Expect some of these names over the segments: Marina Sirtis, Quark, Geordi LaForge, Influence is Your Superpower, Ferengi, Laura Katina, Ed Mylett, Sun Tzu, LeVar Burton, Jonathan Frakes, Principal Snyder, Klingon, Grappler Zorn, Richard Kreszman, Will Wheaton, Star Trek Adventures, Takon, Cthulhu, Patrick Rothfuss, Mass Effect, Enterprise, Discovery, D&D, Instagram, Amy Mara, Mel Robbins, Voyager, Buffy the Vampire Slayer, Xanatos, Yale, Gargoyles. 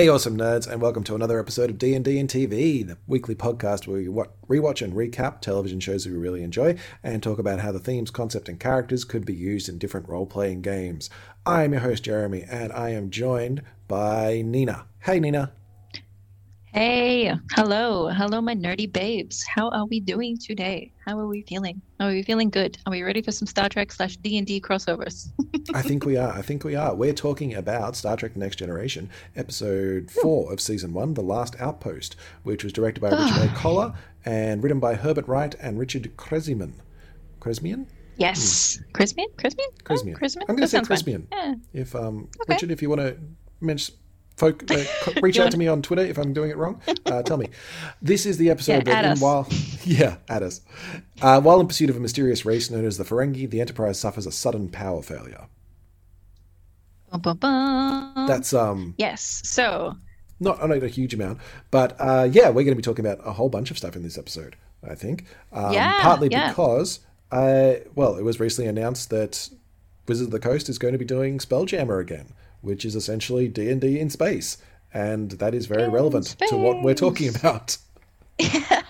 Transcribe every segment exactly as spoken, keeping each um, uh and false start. Hey awesome nerds, and welcome to another episode of D and D and T V, the weekly podcast where we rewatch and recap television shows that we really enjoy and talk about how the themes, concept and characters could be used in different role-playing games. I am your host Jeremy, and I am joined by Nina. Hey Nina. Hey, hello, hello my nerdy babes. How are we doing today? How are we feeling? Are we feeling good? Are we ready for some Star Trek slash D and D crossovers? I think we are, I think we are. We're talking about Star Trek The Next Generation, episode four of season one, The Last Outpost, which was directed by Richard A. Collar and written by Herbert Wright and Richard Kreszman. Kreszman? Yes. Mm. Kreszman? Kreszman? Kreszman. Oh, Kreszman? I'm going to say Kreszman. Yeah. If, um, okay. Richard, if you want to mention... Folk, uh, reach out to me on Twitter if I'm doing it wrong. Uh, tell me. This is the episode yeah, where, in while yeah, at us, uh, while in pursuit of a mysterious race known as the Ferengi, the Enterprise suffers a sudden power failure. Bum, bum, bum. That's um. Yes, so not not a huge amount, but uh, yeah, we're going to be talking about a whole bunch of stuff in this episode. I think um, yeah, partly yeah. because I well, it was recently announced that Wizards of the Coast is going to be doing Spelljammer again, which is essentially D and D in space, and that is very in relevant space. to what we're talking about. Yeah,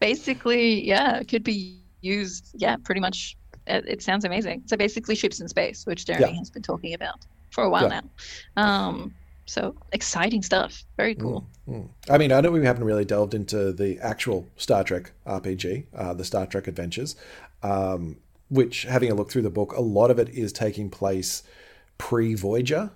basically, yeah, it could be used, yeah, pretty much. It sounds amazing. So basically ships in space, which Jeremy yeah. has been talking about for a while yeah. now. Um, so exciting stuff. Very cool. Mm, mm. I mean, I know we haven't really delved into the actual Star Trek R P G, uh, the Star Trek Adventures, um, which, having a look through the book, a lot of it is taking place pre-Voyager.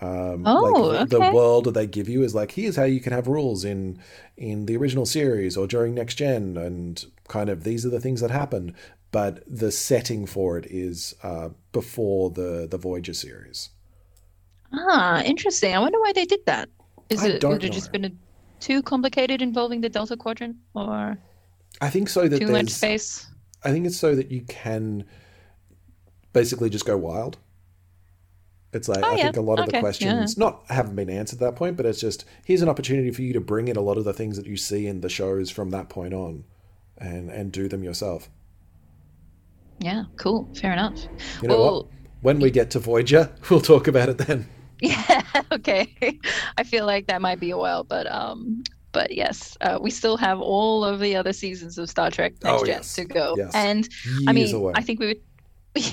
Um, oh, like okay. The world that they give you is like, here's how you can have rules in in the original series or during Next Gen, and kind of these are the things that happen. But the setting for it is uh, before the, the Voyager series. Ah, interesting. I wonder why they did that. Is I it would it just been a, too complicated involving the Delta Quadrant, or I think so that too much space? I think it's so that you can basically just go wild. It's like, oh, I yeah. think a lot of okay. the questions yeah. not haven't been answered at that point, but it's just, here's an opportunity for you to bring in a lot of the things that you see in the shows from that point on and, and do them yourself. Yeah, cool. Fair enough. You know well, what? When we get to Voyager, we'll talk about it then. Yeah, okay. I feel like that might be a while, but um, but yes, uh, we still have all of the other seasons of Star Trek Next oh, Gen yes. to go. Yes. And Years I mean, away. I think we would,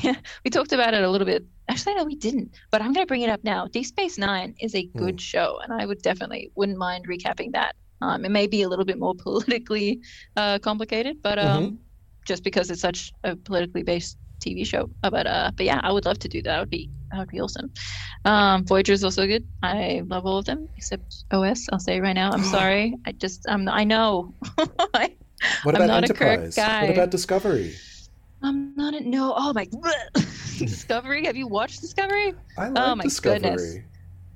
yeah, we talked about it a little bit. Actually, no, we didn't. But I'm going to bring it up now. Deep Space Nine is a good mm. show, and I would definitely wouldn't mind recapping that. Um, it may be a little bit more politically uh, complicated, but um, mm-hmm. just because it's such a politically based T V show. But uh, but yeah, I would love to do that. That would be that would be awesome. Um, Voyager is also good. I love all of them except O S. I'll say right now. I'm sorry. I just I'm I know. I, what about I'm not Enterprise? A Kirk guy. What about Discovery? I'm not a no. Oh my Discovery. Have you watched Discovery? I like oh my Discovery. Goodness.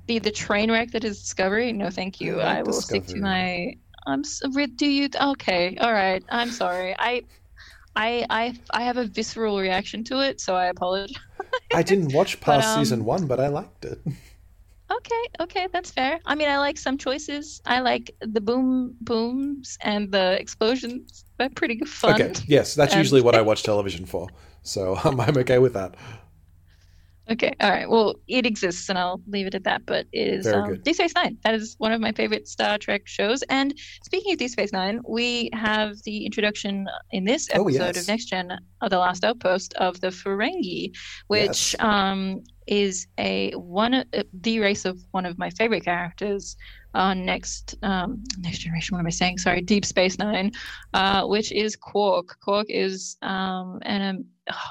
The the train wreck that is Discovery. No, thank you. I, like I will Discovery. stick to my. I'm. Do you? Okay. All right. I'm sorry. I, I, I, I have a visceral reaction to it, so I apologize. I didn't watch past but, um, season one, but I liked it. Okay, okay, that's fair. I mean, I like some choices. I like the boom booms and the explosions. They're pretty fun. Okay, yes, that's and... usually what I watch television for. So um, I'm okay with that. Okay, all right. Well, it exists, and I'll leave it at that. But it is um, Deep Space Nine. That is one of my favorite Star Trek shows. And speaking of Deep Space Nine, we have the introduction in this episode oh, yes. of Next Gen of The Last Outpost of the Ferengi, which... Yes. Um, is a one of the race of one of my favorite characters on uh, next um, next generation. What am I saying? Sorry, Deep Space Nine, uh, which is Quark. Quark is um, an um,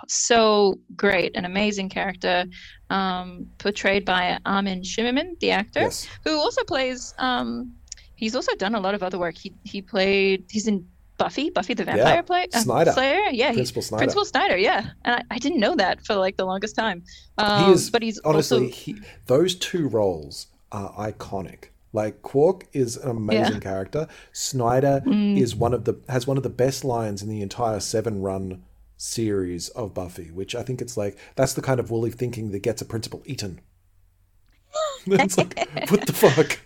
so great, an amazing character um, portrayed by Armin Shimerman, the actor, yes. who also plays. Um, he's also done a lot of other work. He he played. He's in. Buffy, Buffy the Vampire yeah. play, uh, Snyder. Slayer, yeah, Principal he, Snyder, Principal Snyder, yeah, and I, I didn't know that for like the longest time. Um, he is, but he's honestly also... he, those two roles are iconic. Like Quark is an amazing yeah. character. Snyder mm. is one of the has one of the best lines in the entire seven run series of Buffy, which I think it's like that's the kind of woolly thinking that gets a principal eaten. It's like, what the fuck.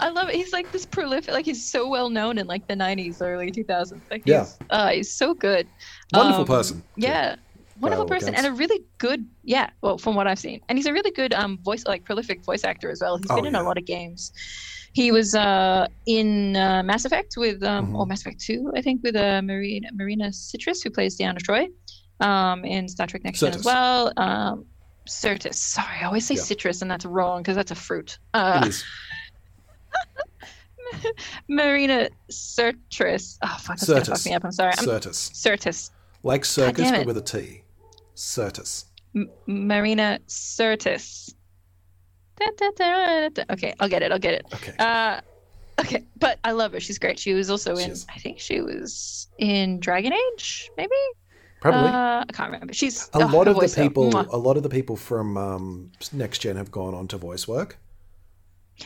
I love it. He's like this prolific, like he's so well known in like the nineties, early two thousands. Like he's, yeah. Uh, he's so good. Wonderful um, person. Yeah. wonderful person and a really good, yeah, well, from what I've seen. And he's a really good um, voice, like prolific voice actor as well. He's oh, been in yeah. a lot of games. He was uh, in uh, Mass Effect with, um, mm-hmm. or Mass Effect two, I think, with uh, Marina, Marina Sirtis, who plays Deanna Troi um, in Star Trek Next Gen as well. Um, Sirtis. Sorry, I always say yeah. citrus, and that's wrong because that's a fruit. Uh, it is. Marina Sirtis. Oh, fuck, that's going to fuck me up. I'm sorry. I'm, Sirtis. Sirtis. Like circus, but with a T. Sirtis. M- Marina Sirtis. Da, da, da, da. Okay, I'll get it. I'll get it. Okay. Uh, okay, but I love her. She's great. She was also in, I think she was in Dragon Age, maybe? Probably. Uh, I can't remember. She's a oh, lot of the people. Though. A lot of the people from um, Next Gen have gone on to voice work.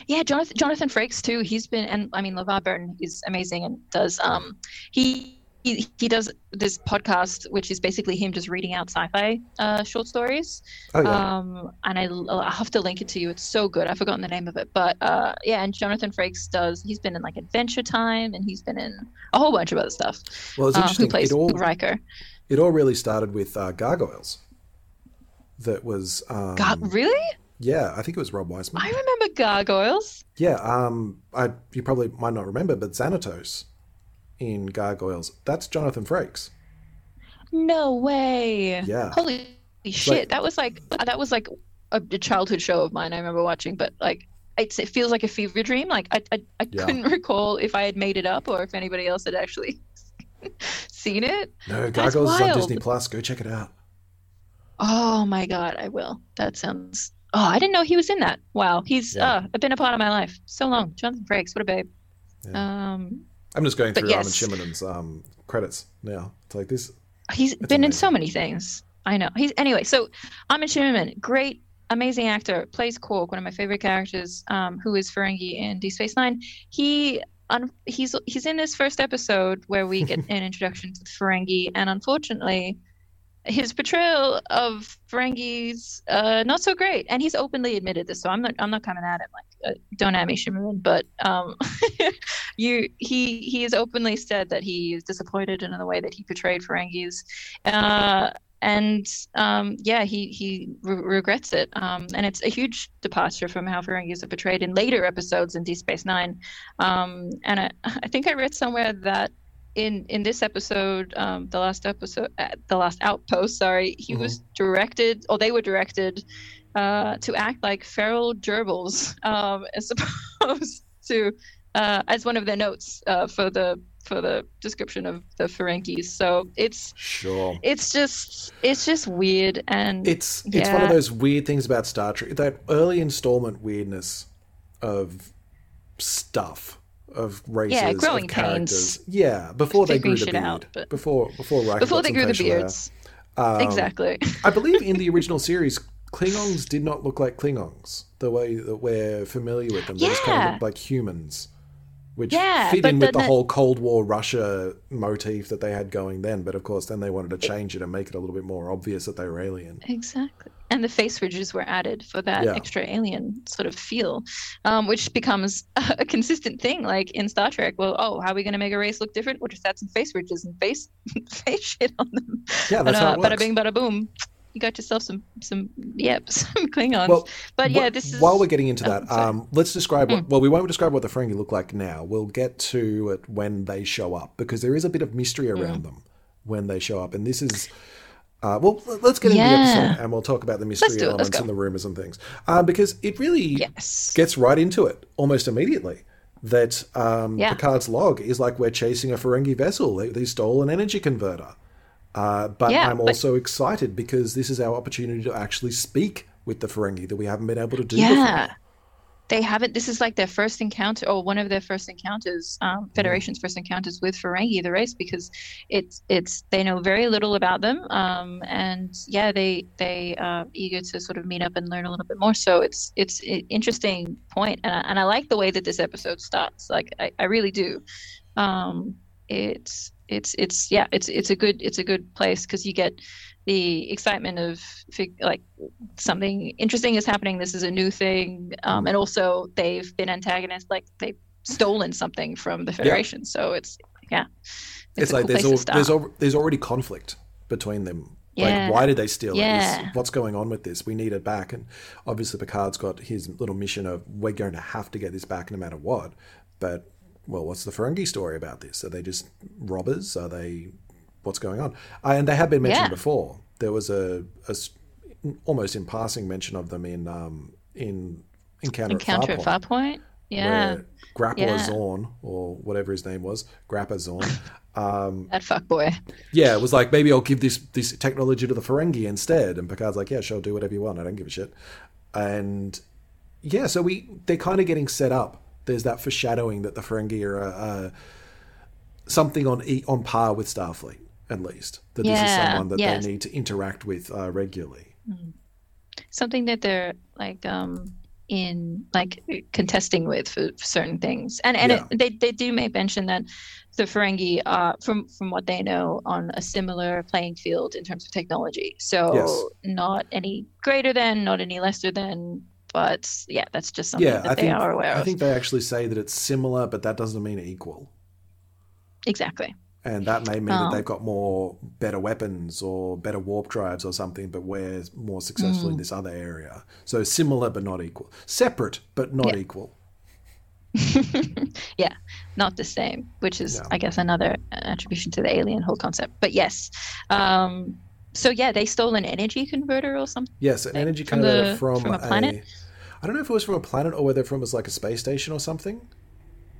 Yeah, Jonathan, Jonathan Frakes too. He's been, and I mean, LeVar Burton is amazing and does. Um, he, he he does this podcast, which is basically him just reading out sci-fi uh, short stories. Oh yeah. Um, and I I'll have to link it to you. It's so good. I've forgotten the name of it, but uh, yeah. And Jonathan Frakes does. He's been in like Adventure Time, and he's been in a whole bunch of other stuff. Well, it's interesting. Um, who plays it all, Riker? It all really started with uh, Gargoyles. That was um, God, really. Yeah, I think it was Rob Weissman. I remember Gargoyles. Yeah, um, I you probably might not remember, but Xanatos in Gargoyles, that's Jonathan Frakes. No way. Yeah. Holy shit, like, that was like that was like a childhood show of mine I remember watching, but like it's, it feels like a fever dream. Like I I, I yeah. couldn't recall if I had made it up or if anybody else had actually seen it. No, Gargoyles is on Disney Plus. Go check it out. Oh my God, I will. That sounds... Oh, I didn't know he was in that. Wow. He's yeah. uh, been a part of my life. So long. Jonathan Frakes. What a babe. Yeah. Um, I'm just going through yes. Armin Shimerman's um, credits now. It's like this. He's been amazing. In so many things. I know. He's Anyway, so Armin Shimerman, great, amazing actor, plays Quark, one of my favorite characters, um, who is Ferengi in Deep Space Nine. He... He's he's in this first episode where we get an introduction to the Ferengi, and unfortunately, his portrayal of Ferengi's uh, not so great. And he's openly admitted this, so I'm not I'm not coming at him like uh, don't at me, Shimerman. But um, you he he has openly said that he is disappointed in the way that he portrayed Ferengi's, uh, and um, yeah, he he re- regrets it. Um, and it's a huge departure from how Ferengis are portrayed in later episodes in Deep Space Nine. Um, and I, I think I read somewhere that. In in this episode, um, the last episode, uh, the last outpost, sorry, he mm-hmm. was directed, or they were directed, uh, to act like feral gerbils, um, as opposed to, uh, as one of their notes uh, for the for the description of the Ferengis. So it's sure, it's just it's just weird, and it's it's yeah. one of those weird things about Star Trek, that early installment weirdness of stuff. Of races, yeah, growing of characters, pains. Yeah, before they grew the beard, out, but... before before Riker before they grew the beards, um, exactly. I believe in the original series, Klingons did not look like Klingons the way that we're familiar with them. They yeah. just kind of looked like humans, which yeah, fit in with the, the whole Cold War Russia motif that they had going then. But of course, then they wanted to change it and make it a little bit more obvious that they were alien. Exactly. And the face ridges were added for that yeah. extra alien sort of feel, um, which becomes a, a consistent thing. Like in Star Trek, well, oh, how are we going to make a race look different? We'll just add some face ridges and face face shit on them. Yeah, that's but, uh, how it works. Bada bing, bada boom. You got yourself some, some yeah, some Klingons. Well, but yeah, wh- this is... While we're getting into that, oh, um, let's describe what... Mm. Well, we won't describe what the Ferengi look like now. We'll get to it when they show up, because there is a bit of mystery around mm. them when they show up. And this is... Uh, well, let's get into yeah. the episode and we'll talk about the mystery it, elements and the rumors and things, um, because it really yes. gets right into it almost immediately. That um, yeah. Picard's log is like, we're chasing a Ferengi vessel. They, they stole an energy converter. Uh, but yeah, I'm also but... excited because this is our opportunity to actually speak with the Ferengi that we haven't been able to do yeah. before. They haven't. This is like their first encounter, or one of their first encounters, um, Federation's first encounters with Ferengi, the race, because it's it's they know very little about them, um, and yeah, they they are eager to sort of meet up and learn a little bit more. So it's it's an interesting point, and I, and I like the way that this episode starts. Like I, I really do. Um, it's it's it's yeah, it's it's a good it's a good place because you get. The excitement of like something interesting is happening. This is a new thing, um, and also they've been antagonists. Like they've stolen something from the Federation. Yeah. So it's yeah, it's, it's like cool there's al- there's al- there's already conflict between them Yeah. Like, why did they steal yeah. it? What's going on with this? We need it back. And obviously Picard's got his little mission of, we're going to have to get this back no matter what. But, well, what's the Ferengi story about this? Are they just robbers? Are they... what's going on? Uh, and they have been mentioned yeah. before. There was a, a almost in passing mention of them in um, in Encounter, Encounter at Farpoint. At Farpoint? Yeah. Grappler yeah. Zorn, or whatever his name was, Grappler Zorn. Um, that fuckboy. Yeah, it was like, maybe I'll give this this technology to the Ferengi instead. And Picard's like, yeah, sure, do whatever you want. I don't give a shit. And yeah, so we they're kind of getting set up. There's that foreshadowing that the Ferengi are uh, something on on par with Starfleet, at least. That yeah, this is someone that yeah. they need to interact with uh, regularly. Something that they're like... Um... in like contesting with for certain things. And and yeah. it, they, they do make mention that the Ferengi are, from, from what they know, on a similar playing field in terms of technology. So yes. not any greater than, not any lesser than, but yeah, that's just something yeah, that I they think, are aware I of. I think they actually say that it's similar, but that doesn't mean equal. Exactly. And that may mean um, that they've got more better weapons or better warp drives or something, but we're more successful mm. in this other area. So similar but not equal. Separate but not yeah. equal. yeah, not the same, which is, yeah. I guess, another attribution to the alien whole concept. But yes. Um, so, yeah, they stole an energy converter or something? Yes, an like, energy from converter the, from, from a planet. A, I don't know if it was from a planet or whether it was like a space station or something.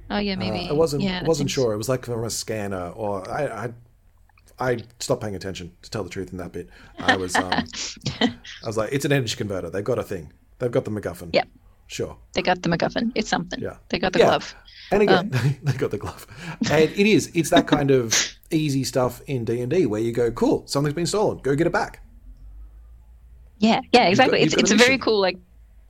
Oh yeah, maybe. Uh, I wasn't. Yeah, I wasn't sure. So. It was like from a scanner, or I, I, I stopped paying attention to tell the truth in that bit. I was, um, I was like, it's an energy converter. They've got a thing. They've got the MacGuffin. Yeah. Sure. They got the MacGuffin. It's something. Yeah. They got the yeah. glove. And again, um. they got the glove. And it is. It's that kind of easy stuff in D and D where you go, cool, something's been stolen. Go get it back. Yeah. Yeah. Exactly. Got, it's it's a, a very cool like.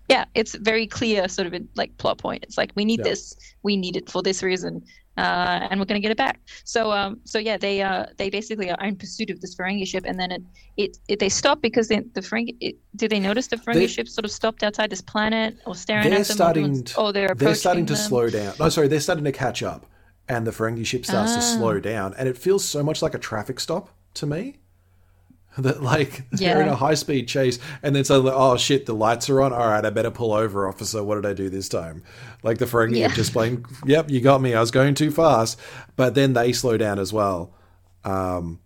Yeah, it's very clear sort of like plot point. It's like we need yeah. this, we need it for this reason, uh, and we're going to get it back. So, um, so yeah, they uh, they basically are in pursuit of this Ferengi ship, and then it it, it they stop because they, the Ferengi. It, do they notice the Ferengi they, ship sort of stopped outside this planet or staring at them? Starting, or they're approaching. They're starting to them. slow down. No, sorry, they're starting to catch up, and the Ferengi ship starts ah. to slow down, and it feels so much like a traffic stop to me. That like yeah. they're in a high speed chase, and then suddenly, oh shit, the lights are on. All right, I better pull over, officer. What did I do this time? Like the Ferengi yeah. just playing. Yep, you got me. I was going too fast, but then they slow down as well. Um,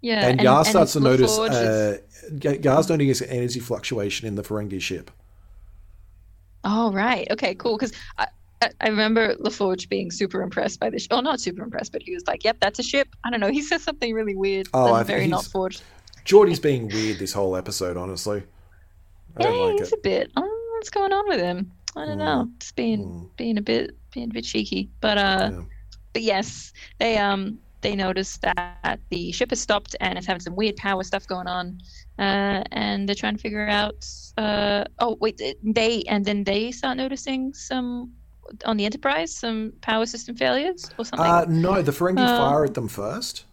yeah, and, and Yar starts and to notice. Uh, Yar's noticing an energy fluctuation in the Ferengi ship. Oh right, okay, cool. Because I, I remember LaForge being super impressed by this. Oh, not super impressed, but he was like, "Yep, that's a ship." I don't know. He says something really weird. Oh, I very not Forge. Geordie's being weird this whole episode, honestly. I don't yeah, like he's it. a bit. I don't know what's going on with him. I don't mm. know. Just being mm. being a bit being a bit cheeky. But uh yeah. but yes, they um they noticed that the ship has stopped and it's having some weird power stuff going on. Uh, and they're trying to figure out uh oh wait they and then they start noticing some on the Enterprise, some power system failures or something. Uh no, the Ferengi uh, fire at them first.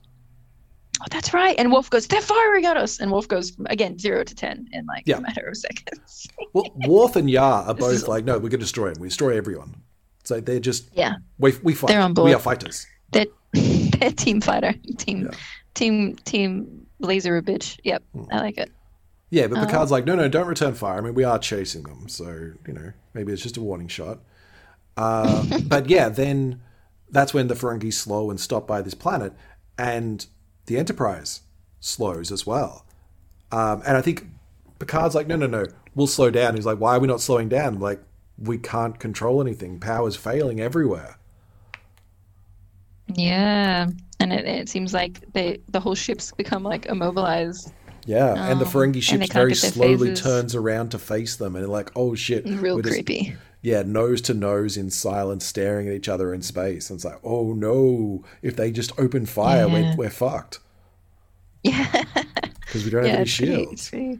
Oh, that's right. And Worf goes, they're firing at us. And Worf goes, again, zero to ten in like yeah. a matter of seconds. Well, Worf and Yar are both is... like, no, we're going to destroy him. We destroy everyone. So they're just, yeah, we, we fight. They're on board. We are fighters. They're, they're team fighter. Team, yeah. team, team laser a bitch. Yep. Mm. I like it. Yeah, but Picard's um, like, no, no, don't return fire. I mean, we are chasing them. So, you know, maybe it's just a warning shot. Uh, but yeah, then that's when the Ferengi slow and stop by this planet. And the Enterprise slows as well. Um, and I think Picard's like, no, no, no, we'll slow down. He's like, why are we not slowing down? I'm like, we can't control anything. Power's failing everywhere. Yeah. And it, it seems like they the whole ship's become like immobilized. Yeah. Um, and the Ferengi ship very slowly phases. turns around to face them. And they're like, oh shit. Real creepy. Just, yeah, nose to nose in silence, staring at each other in space. And it's like, oh no, if they just open fire, yeah. we're, we're fucked. Yeah, because we don't yeah, have any it's shields. Pretty, it's, pretty,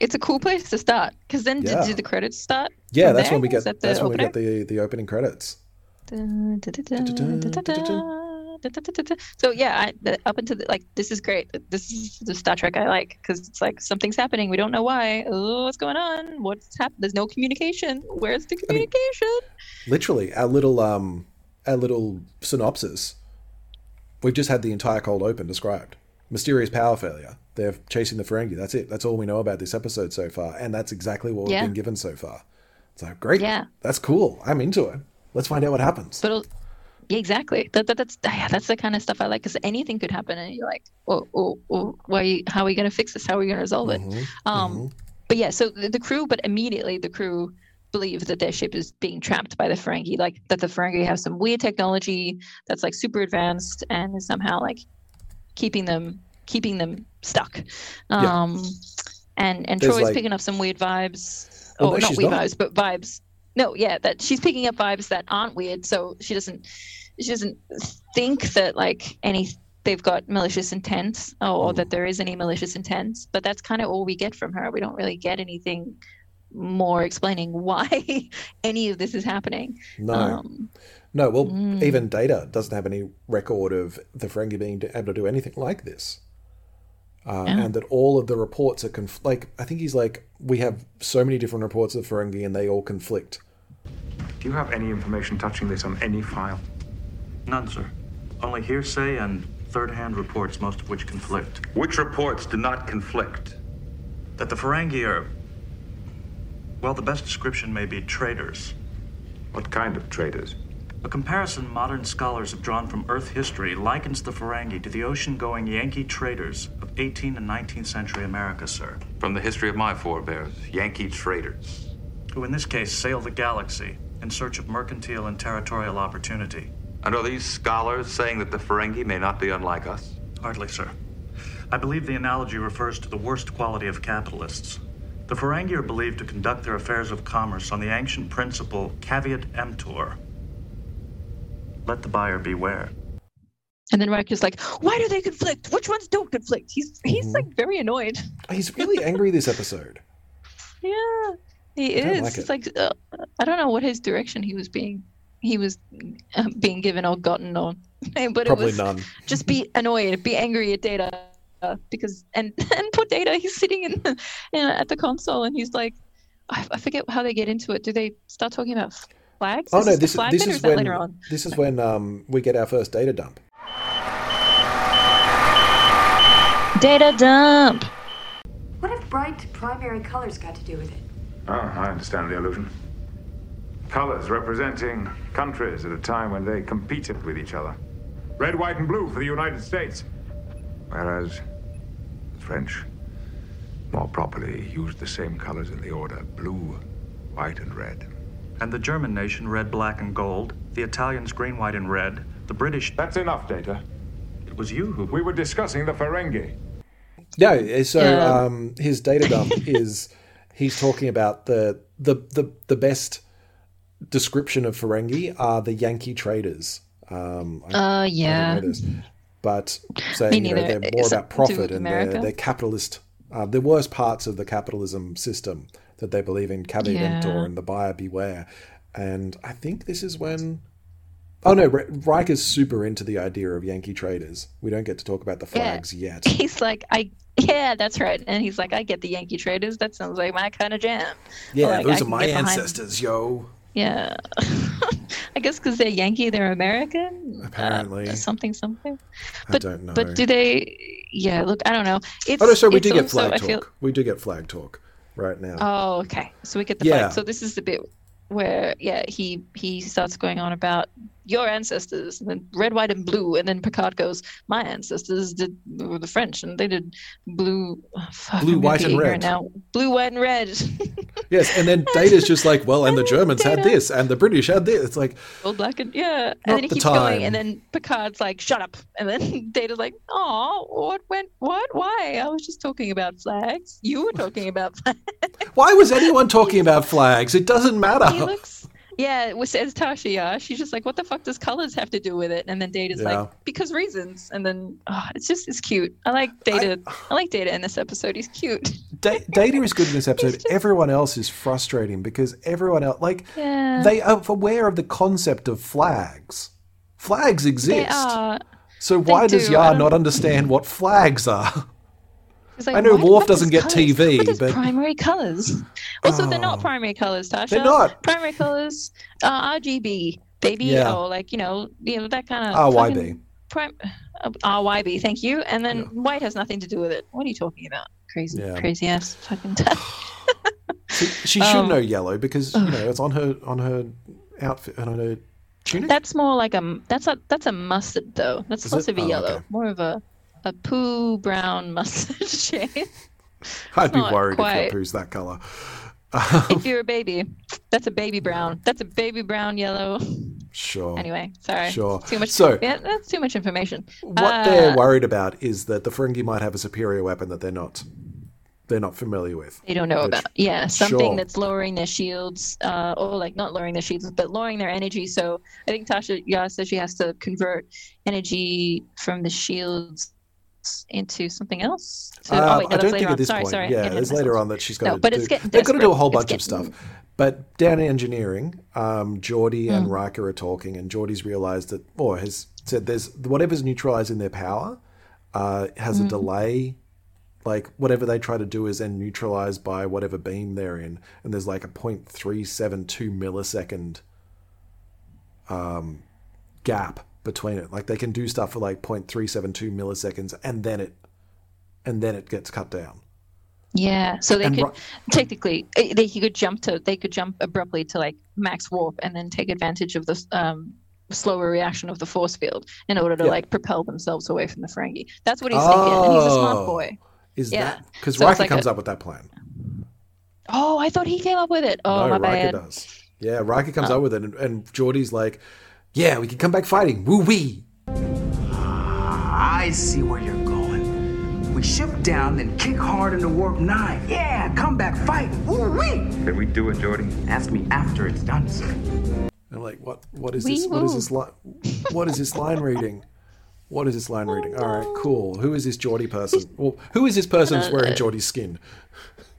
it's a cool place to start because then yeah. do, do the credits start? Yeah, that's there? when we get that that's when opener? we get the, the opening credits. So yeah, I, up into the, like this is great. This is the Star Trek I like because it's like something's happening. We don't know why. Oh, what's going on? What's happening? There's no communication. Where's the communication? I mean, literally, our little um, our little synopsis. We've just had the entire cold open described. mysterious power failure. They're chasing the Ferengi. That's it. That's all we know about this episode so far. And that's exactly what yeah. we've been given so far. So great. Yeah. That's cool. I'm into it. Let's find out what happens. But it'll, yeah, exactly. That, that, that's yeah, that's the kind of stuff I like, because anything could happen and you're like, oh, oh, oh why, how are we going to fix this? How are we going to resolve it? Mm-hmm. Um, mm-hmm. But yeah, so the, the crew, but immediately the crew believe that their ship is being trapped by the Ferengi, like that the Ferengi have some weird technology that's like super advanced and is somehow like keeping them keeping them stuck. Um, yeah. And and There's Troy's like... picking up some weird vibes. Well, oh, no, not weird not. vibes, but vibes. No, yeah, that she's picking up vibes that aren't weird, so she doesn't she doesn't think that like any they've got malicious intent or, or that there is any malicious intent. But that's kind of all we get from her. We don't really get anything more explaining why any of this is happening. No, um, no. Well, mm. even Data doesn't have any record of the Ferengi being able to do anything like this. Uh, yeah. And that all of the reports are conf- like I think he's like we have so many different reports of Ferengi and they all conflict. Do you have any information touching this on any file? None, sir. Only hearsay and third-hand reports, most of which conflict. Which reports do not conflict? That the Ferengi are, well, the best description may be traitors. What kind of traitors? A comparison modern scholars have drawn from Earth history likens the Ferengi to the ocean-going Yankee traders of eighteenth and nineteenth century America, sir. From the history of my forebears, Yankee traders. Who in this case sailed the galaxy in search of mercantile and territorial opportunity. And are these scholars saying that the Ferengi may not be unlike us? Hardly, sir. I believe the analogy refers to the worst quality of capitalists. The Ferengi are believed to conduct their affairs of commerce on the ancient principle caveat emptor. Let the buyer beware. And then Riker's like, why do they conflict? Which ones don't conflict? He's he's like very annoyed. He's really angry this episode. Yeah, he I is. Like it's it. like uh, I don't know what his direction he was being he was uh, being given or gotten on, but probably it was none. Just be annoyed, be angry at Data. Because and and poor Data, he's sitting in the, you know, at the console, and he's like, I, I forget how they get into it. Do they start talking about flags? Oh is no, this, this, flag this is, is when later on? This is when um, we get our first data dump. Data dump. What have bright primary colors got to do with it? Oh, I understand the illusion. Colors representing countries at a time when they competed with each other. Red, white, and blue for the United States. Whereas the French more properly used the same colors in the order blue, white, and red. And the German nation red, black, and gold, the Italians green, white, and red, the British... That's enough, Data. It was you who... We were discussing the Ferengi. No, so yeah. um, his data dump is he's talking about the, the, the, the best description of Ferengi are the Yankee traders. Um, I, uh, yeah. I don't know this. But saying you know, they're more it's about profit and they're, they're capitalist. Uh, the worst parts of the capitalism system that they believe in, caveat emptor yeah. and the buyer beware. And I think this is when... Oh, no, Riker's super into the idea of Yankee traders. We don't get to talk about the flags yeah. yet. He's like, I yeah, that's right. And he's like, I get the Yankee traders. That sounds like my kind of jam. Yeah, like, those I are my ancestors, yo. Yeah, I guess because they're Yankee, they're American. Apparently, uh, something, something. But, I don't know. But do they? Yeah, look, I don't know. It's, oh no, so we do get flag talk. Feel... We do get flag talk right now. Oh, okay. So we get the yeah. flag. So this is the bit where yeah, he he starts going on about your ancestors, and then red, white, and blue, and then Picard goes, my ancestors did were the French, and they did blue, oh, fuck, blue, I'm white, and red. Now, blue, white, and red. Yes, and then Data's just like, well, and the Germans Data. had this, and the British had this. It's like, old black and yeah, and then he the keeps time. going, and then Picard's like, shut up, and then Data's like, oh, what went, what, why? I was just talking about flags. You were talking about flags. Why was anyone talking about flags? It doesn't matter. He looks, yeah, it was, says Tasha. Yeah, she's just like, what the fuck does colors have to do with it? And then Data's yeah. like, because reasons. And then oh, it's just it's cute. I like Data. I, I like Data in this episode. He's cute. Da- Data is good in this episode. Just... Everyone else is frustrating because everyone else, like, yeah. they are aware of the concept of flags. Flags exist. They are. So they why do. does Yar not understand what flags are? Like, I know Worf doesn't get colors? T V, what but primary colors. Also, oh. they're not primary colors, Tasha. They're not primary colors. Uh, R G B, baby, yeah. or like you know, you know that kind of R Y B. Prime, uh, R Y B, thank you. And then yeah. White has nothing to do with it. What are you talking about? Crazy, yeah. crazy ass fucking. she she um, should know yellow because you know it's on her on her outfit and on her tunic. That's more like a that's a that's a mustard though. That's Is supposed it? to be oh, yellow, okay. more of a a poo brown mustard shade. I'd be worried quite... if your poo's that color. Um, if you're a baby, that's a baby brown. That's a baby brown yellow. Sure. Anyway, sorry. Sure. Too much, so, yeah, that's too much information. What uh, they're worried about is that the Ferengi might have a superior weapon that they're not they're not familiar with. They don't know which, about. Yeah, something sure. that's lowering their shields, uh, or like not lowering their shields, but lowering their energy. So I think Tasha yeah, says she has to convert energy from the shields into something else. So, um, oh wait, no, I don't think on. at this sorry, point. Sorry, yeah, there's later myself. on that she's got no, to but do. It's getting They've got to do a whole bunch getting... of stuff. But down in engineering, um, Geordi mm. and Riker are talking, and Geordi's realised that, or has said, there's whatever's neutralising their power uh, has mm. a delay. Like whatever they try to do is then neutralised by whatever beam they're in, and there's like a zero point three seven two millisecond um, gap between it. Like they can do stuff for like zero point three seven two milliseconds and then it and then it gets cut down. Yeah, so they and could ro- technically they could jump to they could jump abruptly to like max warp and then take advantage of the um, slower reaction of the force field in order to yeah. like propel themselves away from the Ferengi. That's what he's oh, thinking, and he's a smart boy. Is yeah. that because so Riker like comes a, up with that plan? Oh, I thought he came up with it. Oh, no, my Riker bad. does. Yeah, Riker comes oh. up with it, and, and Geordi's like, "Yeah, we can come back fighting. Woo wee." I see where you're going. We ship down, then kick hard into warp nine. Yeah, come back fighting. Woo-wee! Can we do it, Geordi? Ask me after it's done, sir. I'm like, what? What is Wee-woo. this? What is this line? What is this line reading? What is this line reading? All right, cool. Who is this Geordi person? Well, who is this person who's wearing Geordi's skin?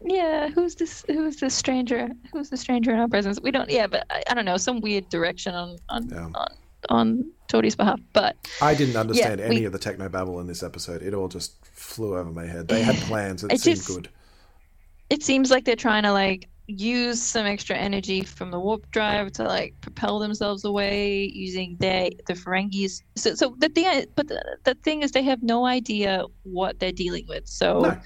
Yeah, who's this? Who's this stranger? Who's the stranger in our presence? We don't. Yeah, but I, I don't know. Some weird direction on on. Yeah. on on Geordi's behalf, but I didn't understand yeah, any we, of the technobabble in this episode. It all just flew over my head. They had plans that seemed just, good. It seems like they're trying to like use some extra energy from the warp drive to like propel themselves away using their the Ferengis. So, so the thing, but the, the thing is, they have no idea what they're dealing with. So no.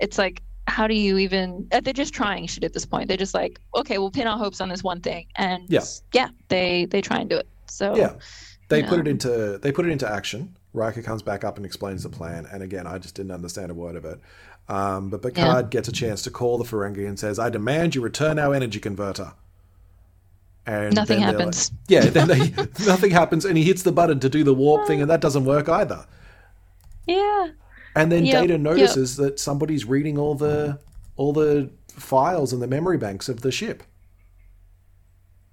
it's like, how do you even? They're just trying shit at this point. They're just like, okay, we'll pin our hopes on this one thing, and yeah, yeah they they try and do it. So yeah, they you know. put it into they put it into action. Riker comes back up and explains the plan. And again, I just didn't understand a word of it. Um, but Picard yeah. gets a chance to call the Ferengi and says, "I demand you return our energy converter." And nothing happens. Like, yeah, then they, nothing happens, and he hits the button to do the warp thing, and that doesn't work either. Yeah. And then yep. Data notices yep. that somebody's reading all the all the files in the memory banks of the ship.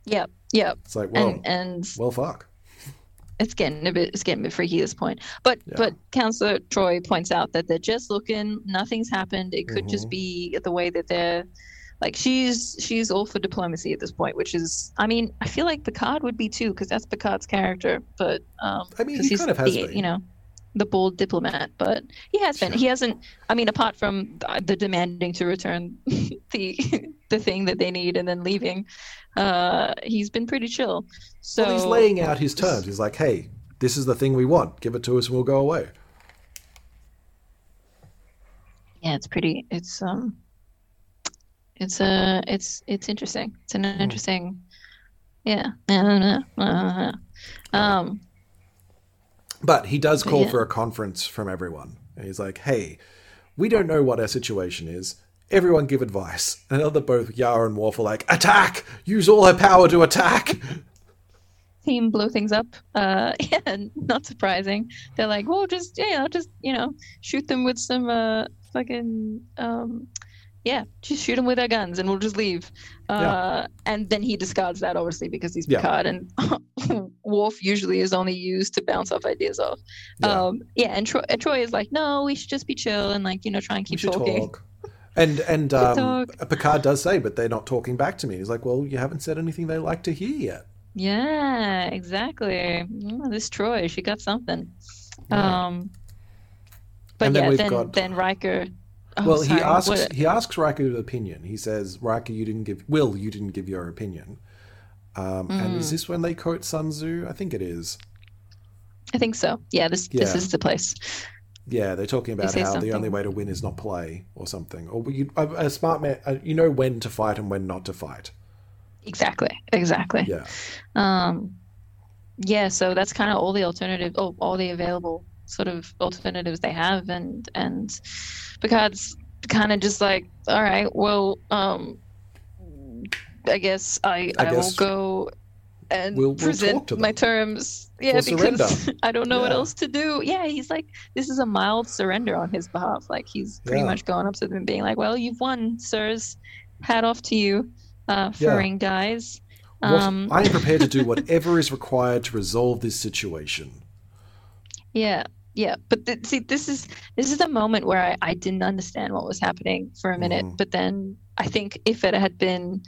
Yep. Yeah, it's like well, and, and well, fuck. It's getting a bit, it's getting a bit freaky at this point. But yeah. but Counselor Troy points out that they're just looking. Nothing's happened. It could mm-hmm. just be the way that they're, like she's she's all for diplomacy at this point, which is, I mean, I feel like Picard would be too, because that's Picard's character. But um, I mean, he kind of has the, been, you know, the bold diplomat. But he has been. Sure. He hasn't. I mean, apart from the demanding to return the the thing that they need and then leaving. Uh, he's been pretty chill. So well, he's laying out his terms. He's like, "Hey, this is the thing we want. Give it to us, and we'll go away." Yeah, it's pretty. It's um, it's uh, it's it's interesting. It's an interesting. Yeah. Um. But he does call yeah. for a conference from everyone, and he's like, "Hey, we don't know what our situation is. Everyone give advice." And other both Yara and Worf are like, "Attack! Use all her power to attack!" Team blow things up. Uh, yeah, not surprising. They're like, well, just, yeah, just, you know, shoot them with some uh, fucking, um, yeah, just shoot them with our guns and we'll just leave. Uh, yeah. And then he discards that, obviously, because he's Picard. Yeah. And Worf usually is only used to bounce off ideas off. Yeah, um, yeah and, Troy, and Troy is like, "No, we should just be chill and, like, you know, try and keep talking. Talk. And and um, Picard does say, "But they're not talking back to me." He's like, "Well, you haven't said anything they like to hear yet." Yeah, exactly. Oh, this Troy, she got something. Yeah. Um, but and then yeah, we've then, got... then Riker. Oh, well, sorry, he asks what? he asks Riker's opinion. He says, "Riker, you didn't give Will, you didn't give your opinion." Um, mm. And is this when they quote Sun Tzu? I think it is. I think so. Yeah, this yeah. this is the place. Yeah, they're talking about they how something. the only way to win is not play or something. Or you, a, a smart man, a, you know when to fight and when not to fight. Exactly. Exactly. Yeah. Um, yeah. So that's kind of all the alternative, all, all the available sort of alternatives they have, and and Picard's kind of just like, all right, well, um, I guess I I, I guess will go and we'll, we'll present my terms. Yeah, we'll because surrender. I don't know yeah. what else to do. Yeah, he's like, this is a mild surrender on his behalf. Like he's pretty yeah. much going up to them and being like, well, you've won, sirs. Hat off to you. Uh, Ferengi guys. Um, well, I am prepared to do whatever is required to resolve this situation. Yeah, yeah. But th- see, this is this is the moment where I, I didn't understand what was happening for a minute. Mm. But then I think if it had been,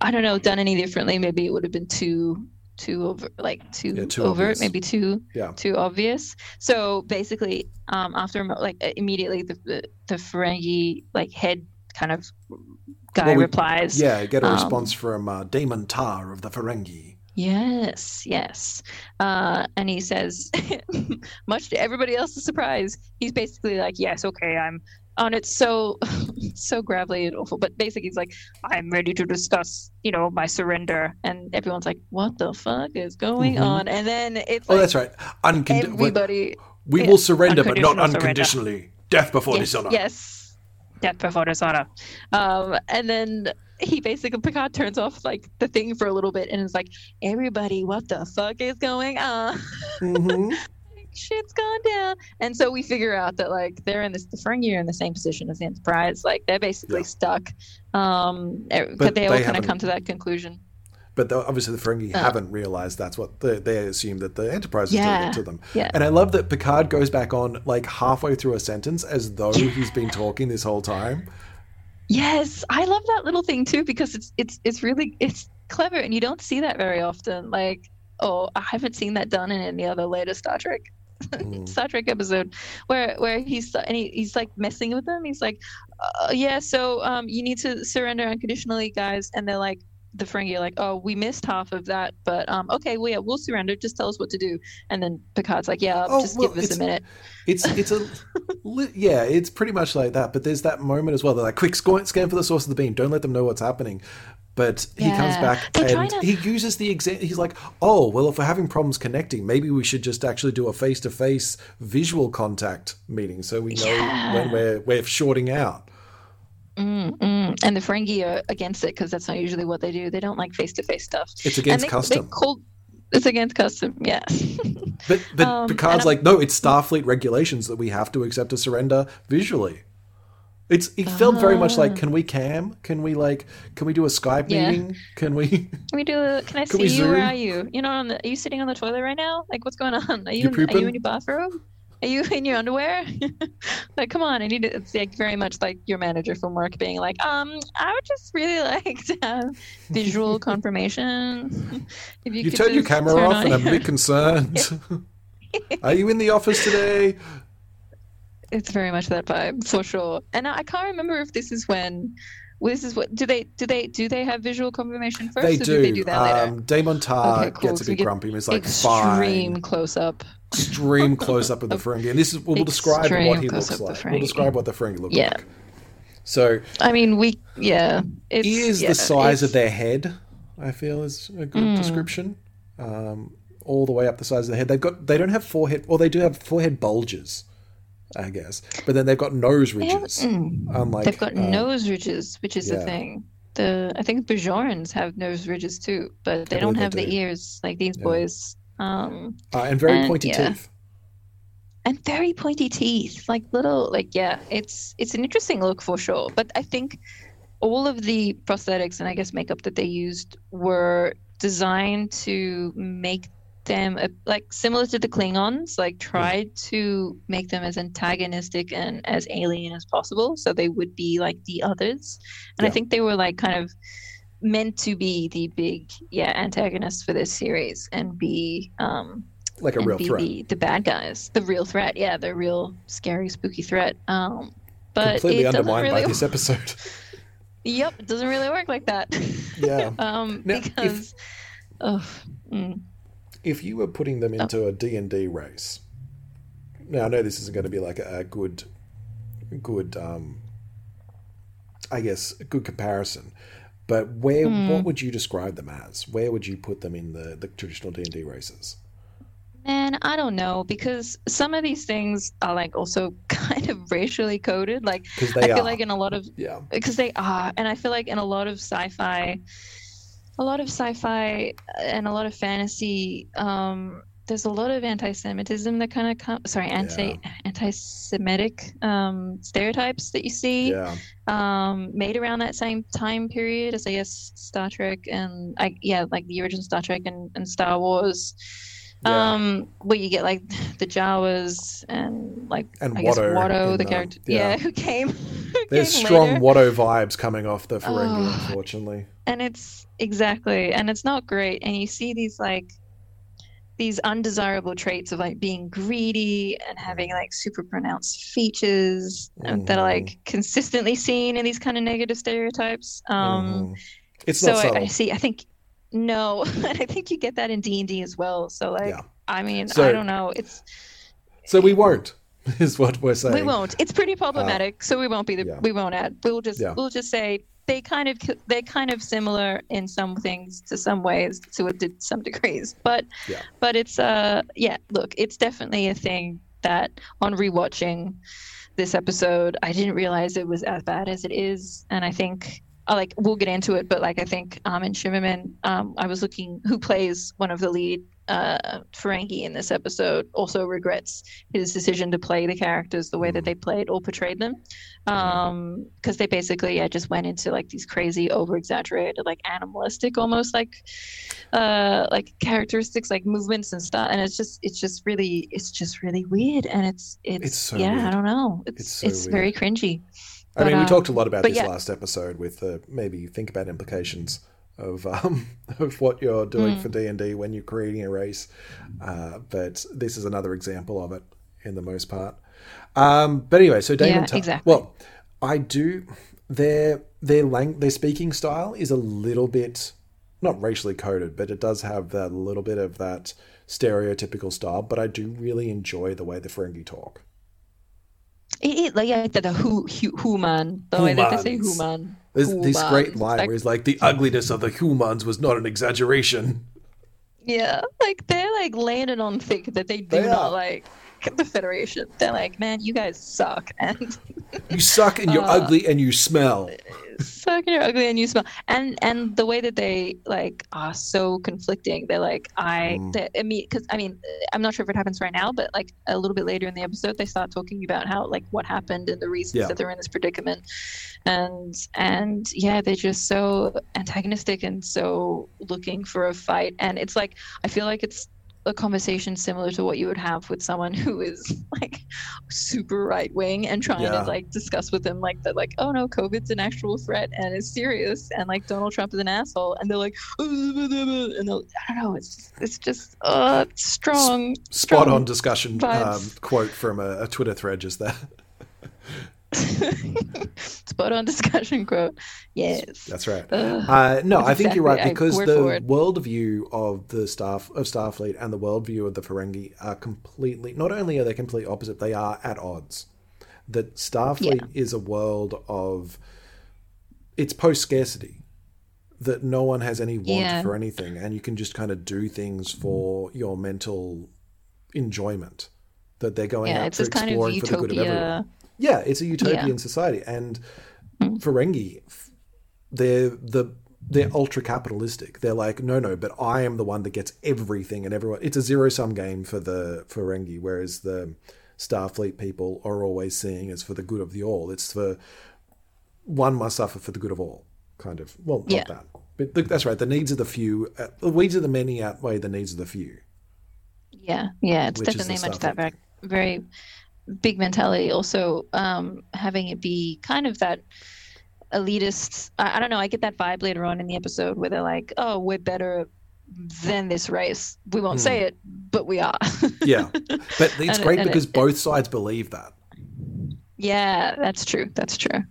I don't know, done any differently, maybe it would have been too too over, like too, yeah, too overt, obvious. maybe too yeah. too obvious. So basically, um, after like immediately the, the the Ferengi like head kind of. Guy well, we, replies. Yeah, get a um, response from uh, Damon Tarr of the Ferengi. Yes, yes. Uh, and he says, much to everybody else's surprise, he's basically like, yes, okay, I'm on it. So, so gravelly and awful. But basically, he's like, I'm ready to discuss, you know, my surrender. And everyone's like, what the fuck is going mm-hmm. on? And then it's like, oh, that's right. Uncond- everybody. We yeah, will surrender, but not unconditionally. Surrender. Death before yes, dishonor. Yes. Death before dishonor. Um, and then he basically, Picard turns off like the thing for a little bit and is like, everybody, what the fuck is going on? Mm-hmm. Shit's gone down. And so we figure out that like they're in this, the Ferengi are in the same position as the Enterprise. Like they're basically yeah. stuck. Um, but they all kind of come to that conclusion. But the, obviously the Ferengi uh, haven't realized that's what they, they assume that the Enterprise is yeah, doing to them. Yeah. And I love that Picard goes back on like halfway through a sentence as though yeah. he's been talking this whole time. Yes, I love that little thing too because it's it's it's really it's clever and you don't see that very often. Like, oh, I haven't seen that done in any other later Star Trek. Mm. Star Trek episode where where he's and he, he's like messing with them. He's like, uh, yeah, so um, you need to surrender unconditionally, guys. And they're like. The Ferengi are like, oh, we missed half of that, but um, okay, well, yeah, we'll surrender. Just tell us what to do. And then Picard's like, yeah, oh, just well, give us a minute. It's it's a li- yeah, it's pretty much like that. But there's that moment as well. They're like, quick, scan for the source of the beam. Don't let them know what's happening. But he yeah. comes back They're and to... he uses the example. He's like, oh, well, if we're having problems connecting, maybe we should just actually do a face-to-face visual contact meeting so we know yeah. when we're we're shorting out. Mm, mm. And the Ferengi are against it because that's not usually what they do. They don't like face-to-face stuff. It's against they, custom. They called, it's against custom, yeah. but but um, Picard's like, no, it's Starfleet regulations that we have to accept a surrender visually. It's It felt uh, very much like, can we cam? Can we like? Can we do a Skype yeah. meeting? Can we? Can we do? A, can I can see you? Zoom? Where are you? You know, on the, are you sitting on the toilet right now? Like, what's going on? Are you? In, are you in your bathroom? Are you in your underwear? Like, come on, I need to, it's like very much like your manager from work being like, um, I would just really like to have visual confirmation. If you you could turn your camera turn off and your... I'm a bit concerned. Are you in the office today? It's very much that vibe, for sure. And I can't remember if this is when... Well, this is what do they do they do they have visual confirmation first? They do. Or do they do that later? Um, Damon Tarr okay, cool. gets a bit get grumpy and is like, fine. Extreme close up. Extreme close up of the Ferengi, and this is we'll, we'll describe what he looks like. We'll describe what the Ferengi look yeah. like. So I mean, we yeah. It's, ears yeah, the size of their head, I feel, is a good mm. description. Um, all the way up the size of the head. They've got they don't have forehead. Well, they do have forehead bulges. I guess. But then they've got nose ridges. Unlike, they've got um, nose ridges, which is yeah. a thing. The I think Bajorans have nose ridges too, but they I don't have they the do. ears like these yeah. boys. Um, uh, and very and, pointy yeah. teeth. And very pointy teeth. Like little, like, yeah, it's it's an interesting look for sure. But I think all of the prosthetics and I guess makeup that they used were designed to make them like similar to the Klingons, like tried to make them as antagonistic and as alien as possible so they would be like the others, and yeah. I think they were like kind of meant to be the big yeah antagonists for this series and be um like a real threat, the, the bad guys, the real threat, yeah the real scary spooky threat, um but completely undermined really by this episode. Yep, it doesn't really work like that. Yeah um now, because if... oh mm. if you were putting them into oh. a D and D race, now I know this isn't going to be like a, a good, good, um, I guess, a good comparison, but where, mm. what would you describe them as? Where would you put them in the, the traditional D and D races? And I don't know, because some of these things are like also kind of racially coded. Like I feel are. like in a lot of yeah, because they are, and I feel like in a lot of sci-fi, a lot of sci-fi and a lot of fantasy, um, there's a lot of anti-Semitism that kind of come. Sorry, anti yeah. anti-Semitic um, stereotypes that you see yeah. um, made around that same time period as I guess Star Trek and I, yeah, like the original Star Trek and, and Star Wars. Yeah. Um, where you get like the Jawas and like and I Watto, guess Watto, the um, character, yeah. yeah, who came. Who There's came strong later. Watto vibes coming off the Ferengi, oh, unfortunately. And it's exactly, and it's not great. And you see these like these undesirable traits of like being greedy and having like super pronounced features mm-hmm. that are like consistently seen in these kind of negative stereotypes. Um, mm-hmm. It's so not subtle. I, I see. I think. No, and I think you get that in D and D as well. So, like, yeah. I mean, so, I don't know. It's so we won't is what we're saying. We won't. It's pretty problematic. Uh, so we won't be the. Yeah. We won't add. We'll just yeah. we'll just say they kind of they're kind of similar in some things to some ways to some degrees. But yeah. but it's uh yeah. Look, it's definitely a thing that on rewatching this episode, I didn't realize it was as bad as it is, and I think. Like we'll get into it, but like I think Armin Shimerman, um, I was looking who plays one of the lead uh, Ferengi in this episode, also regrets his decision to play the characters the way that they played or portrayed them, because um, they basically yeah just went into like these crazy, over-exaggerated, like animalistic, almost like uh, like characteristics, like movements and stuff, and it's just it's just really it's just really weird, and it's it's, it's so yeah weird. I don't know it's it's, so it's very cringy. I but, mean, we um, talked a lot about this yeah. last episode with uh, maybe think about implications of um, of what you're doing mm. for D and D when you're creating a race. Uh, but this is another example of it in the most part. Um, but anyway, so Damon yeah, Tarr. Exactly. Well, I do their their lang- their speaking style is a little bit not racially coded, but it does have that little bit of that stereotypical style. But I do really enjoy the way the Ferengi talk. It, it, yeah, the, the hu, hu, human, the way that they say human. There's human. This great line like, where it's like, the ugliness of the humans was not an exaggeration. Yeah, like they're like landed on thick that they do they not like the Federation. They're like, man, you guys suck. and You suck and you're uh, ugly and you smell. Suck and you're ugly and you smell. And and the way that they like are so conflicting. They're like, I, mm. I mean, because I mean, I'm not sure if it happens right now, but like a little bit later in the episode, they start talking about how like what happened and the reasons yeah. that they're in this predicament. And and yeah, they're just so antagonistic and so looking for a fight. And it's like, I feel like it's a conversation similar to what you would have with someone who is like super right wing and trying yeah. to like discuss with them like that, like, oh no, COVID's an actual threat and it's serious and like Donald Trump is an asshole, and they're like, and they'll, I don't know, it's it's just uh strong S- spot strong on discussion um, quote from a, a Twitter thread just there. Spot on discussion quote. Yes, that's right. Ugh, uh, no, that's I think exactly, you're right, because the worldview of the staff of Starfleet and the worldview of the Ferengi are completely. Not only are they complete opposite, they are at odds. That Starfleet yeah. is a world of it's post scarcity, that no one has any want yeah. for anything, and you can just kind of do things for your mental enjoyment. That they're going yeah, out to exploring kind of for the good of everyone. Yeah, it's a utopian yeah. society, and mm. Ferengi, they're the they're ultra capitalistic. They're like, no, no, but I am the one that gets everything, and everyone. It's a zero sum game for the Ferengi, whereas the Starfleet people are always seeing it's for the good of the all. It's for one must suffer for the good of all, kind of. Well, not yeah. that, but look, that's right. The needs of the few, uh, the weeds of the many outweigh the needs of the few. Yeah, yeah, it's definitely much that very. very big mentality. Also, um, having it be kind of that elitist. I, I don't know. I get that vibe later on in the episode where they're like, "Oh, we're better than this race. We won't mm. say it, but we are." yeah, but it's and, great and because it, both it, sides believe that. Yeah, that's true. That's true,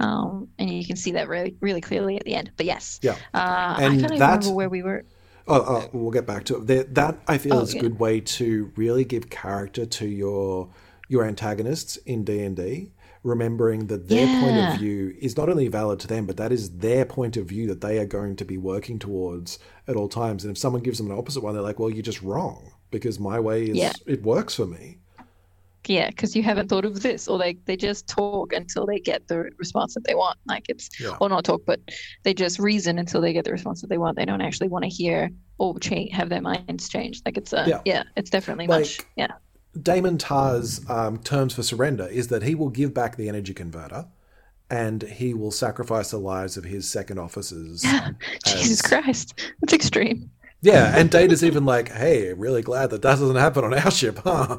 um, and you can see that really, really clearly at the end. But yes, yeah, uh, and I can't even remember where we were. Oh, oh, we'll get back to it. That, that I feel oh, is a yeah. good way to really give character to your your antagonists in D and D, remembering that their yeah. point of view is not only valid to them, but that is their point of view that they are going to be working towards at all times. And if someone gives them an opposite one, they're like, well, you're just wrong because my way is yeah. it works for me. Yeah, because you haven't thought of this, or they, they just talk until they get the response that they want. Like it's yeah. or not talk, but they just reason until they get the response that they want. They don't actually want to hear or change, have their minds changed. Like it's a yeah, yeah it's definitely like, much yeah. Damon Tarr's um, terms for surrender is that he will give back the energy converter, and he will sacrifice the lives of his second officers. Yeah. As... Jesus Christ, that's extreme. Yeah, and Data's even like, hey, really glad that that doesn't happen on our ship, huh?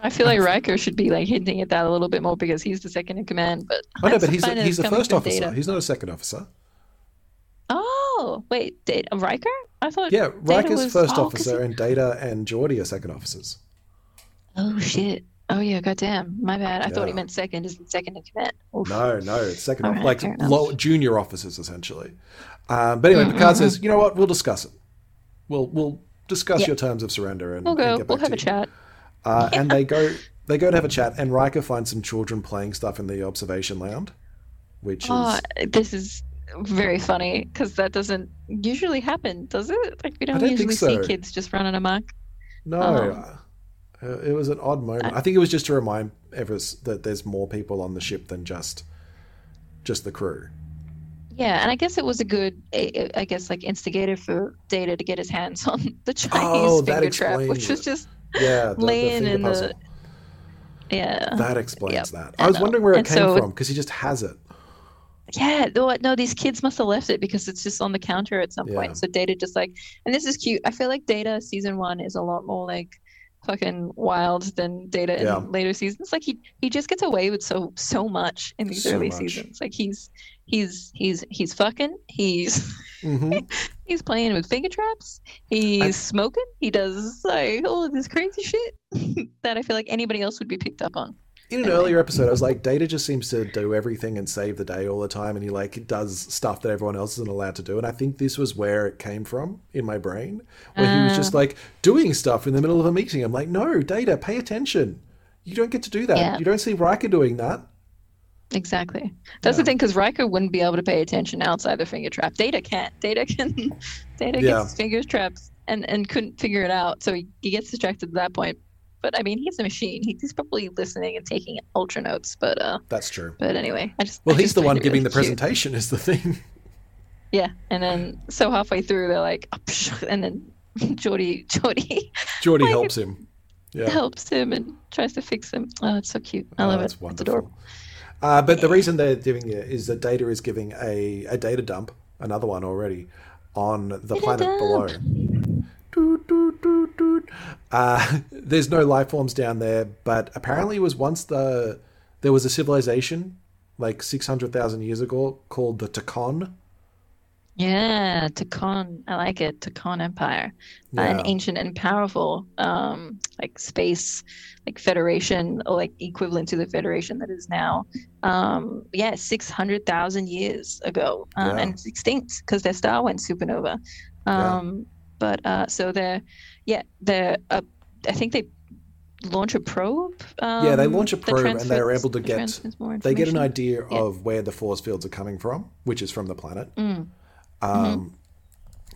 I feel like Riker should be like hinting at that a little bit more because he's the second in command. But oh no, but he's a, he's a first officer. Data. He's not a second officer. Oh wait, Data, Riker? I thought yeah, Riker's Data was, first oh, officer, he... and Data and Geordi are second officers. Oh shit! Oh yeah, goddamn, my bad. I yeah. thought he meant second. Is second in command? Oof. No, no, it's second, off- right, like low, junior officers essentially. Um, but anyway, mm-hmm. Picard says, "You know what? We'll discuss it. We'll we'll discuss yeah. your terms of surrender, and we'll go. And get back we'll have to a you. Chat." Uh, yeah. And they go they go to have a chat, and Riker finds some children playing stuff in the observation lounge, which oh, is... This is very funny, because that doesn't usually happen, does it? Like, we don't, don't usually so. see kids just running amok. No. Um, uh, it was an odd moment. I, I think it was just to remind Everest that there's more people on the ship than just just the crew. Yeah, and I guess it was a good, I guess, like, instigator for Data to get his hands on the Chinese oh, finger trap, which was just... Yeah, the, Lane the finger puzzle. The, yeah, that explains yep, that. I, I was wondering where it and came so, from because he just has it. Yeah, no, no, these kids must have left it because it's just on the counter at some yeah. point. So Data just like, and this is cute. I feel like Data season one is a lot more like fucking wild than Data yeah. in later seasons. Like he, he just gets away with so so much in these so early much. seasons. Like he's he's he's he's fucking he's. Mm-hmm. He's playing with finger traps. He's I, smoking. He does like all of this crazy shit that I feel like anybody else would be picked up on. In an anyway. earlier episode, I was like, Data just seems to do everything and save the day all the time, and he like does stuff that everyone else isn't allowed to do. And I think this was where it came from in my brain, where uh, he was just like doing stuff in the middle of a meeting. I'm like, no, Data, pay attention. You don't get to do that. Yeah. You don't see Riker doing that. Exactly. That's yeah. the thing, because Riker wouldn't be able to pay attention outside the finger trap. Data can't. Data can. Data yeah. gets finger traps and, and couldn't figure it out, so he, he gets distracted at that point. But I mean, he's a machine. He's probably listening and taking ultra notes. But uh, that's true. But anyway, I just well, I he's just the one giving really the presentation cute. Is the thing. Yeah, and then so halfway through, they're like, oh, and then Geordi, Geordi, Geordi like, helps him. Yeah, helps him and tries to fix him. Oh, it's so cute. I oh, love that's it. Wonderful. It's adorable. Uh, but yeah. the reason they're doing it is that Data is giving a, a data dump, another one already, on the data planet dump. below. Doot, doot, doot, doot. Uh, there's no life forms down there, but apparently it was once the there was a civilization like six hundred thousand years ago called the Takon. Yeah, Takon. I like it. Takon Empire. Yeah. An ancient and powerful um, like space like federation or like equivalent to the federation that is now. Um, yeah, six hundred thousand years ago. Um, yeah. And it's extinct because their star went supernova. Um, yeah. But uh, so they're, yeah, they're, uh, I think they launch a probe. Um, yeah, they launch a probe and they're able to get, they get an idea yeah. of where the force fields are coming from, which is from the planet. Mm. Um, mm-hmm.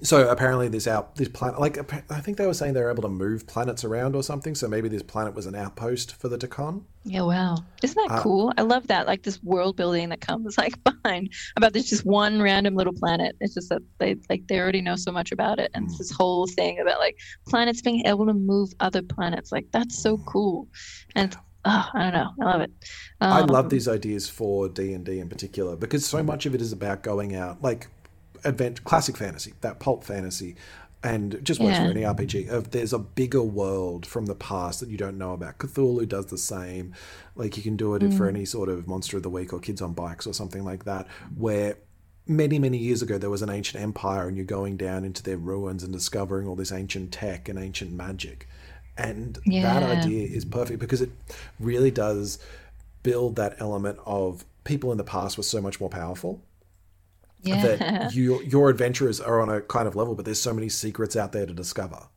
So apparently this out this planet, like I think they were saying they were able to move planets around or something. So maybe this planet was an outpost for the Takon. Yeah, wow, isn't that uh, cool? I love that, like this world building that comes like behind about this just one random little planet. It's just that they like they already know so much about it, and mm. it's this whole thing about like planets being able to move other planets. Like that's so cool, and. Oh, I don't know. I love it. Um, I love these ideas for D and D in particular because so much of it is about going out like. Advent, classic fantasy, that pulp fantasy, and just works yeah. for any R P G. Of there's a bigger world from the past that you don't know about. Cthulhu does the same. Like you can do it mm. for any sort of Monster of the Week or Kids on Bikes or something like that, where many, many years ago there was an ancient empire and you're going down into their ruins and discovering all this ancient tech and ancient magic. And yeah. that idea is perfect because it really does build that element of people in the past were so much more powerful. yeah. that you, your adventurers are on a kind of level, but there's so many secrets out there to discover.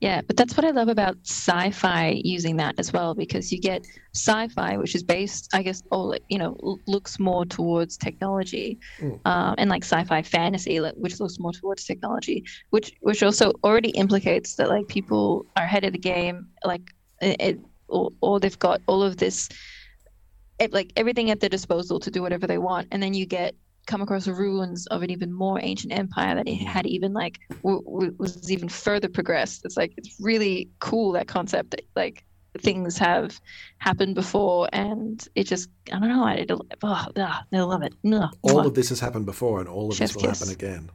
Yeah, but that's what I love about sci-fi using that as well, because you get sci-fi, which is based, I guess, all you know, looks more towards technology, mm. um, and like sci-fi fantasy, which looks more towards technology, which which also already implicates that like people are ahead of the game, like it, or, or they've got all of this, it, like everything at their disposal to do whatever they want, and then you get. Come across ruins of an even more ancient empire that it had even like w- w- was even further progressed. It's like it's really cool, that concept that like things have happened before, and it just I don't know. I oh, ah, I love it. Ugh. All of this has happened before, and all of Chef's this will kiss. happen again.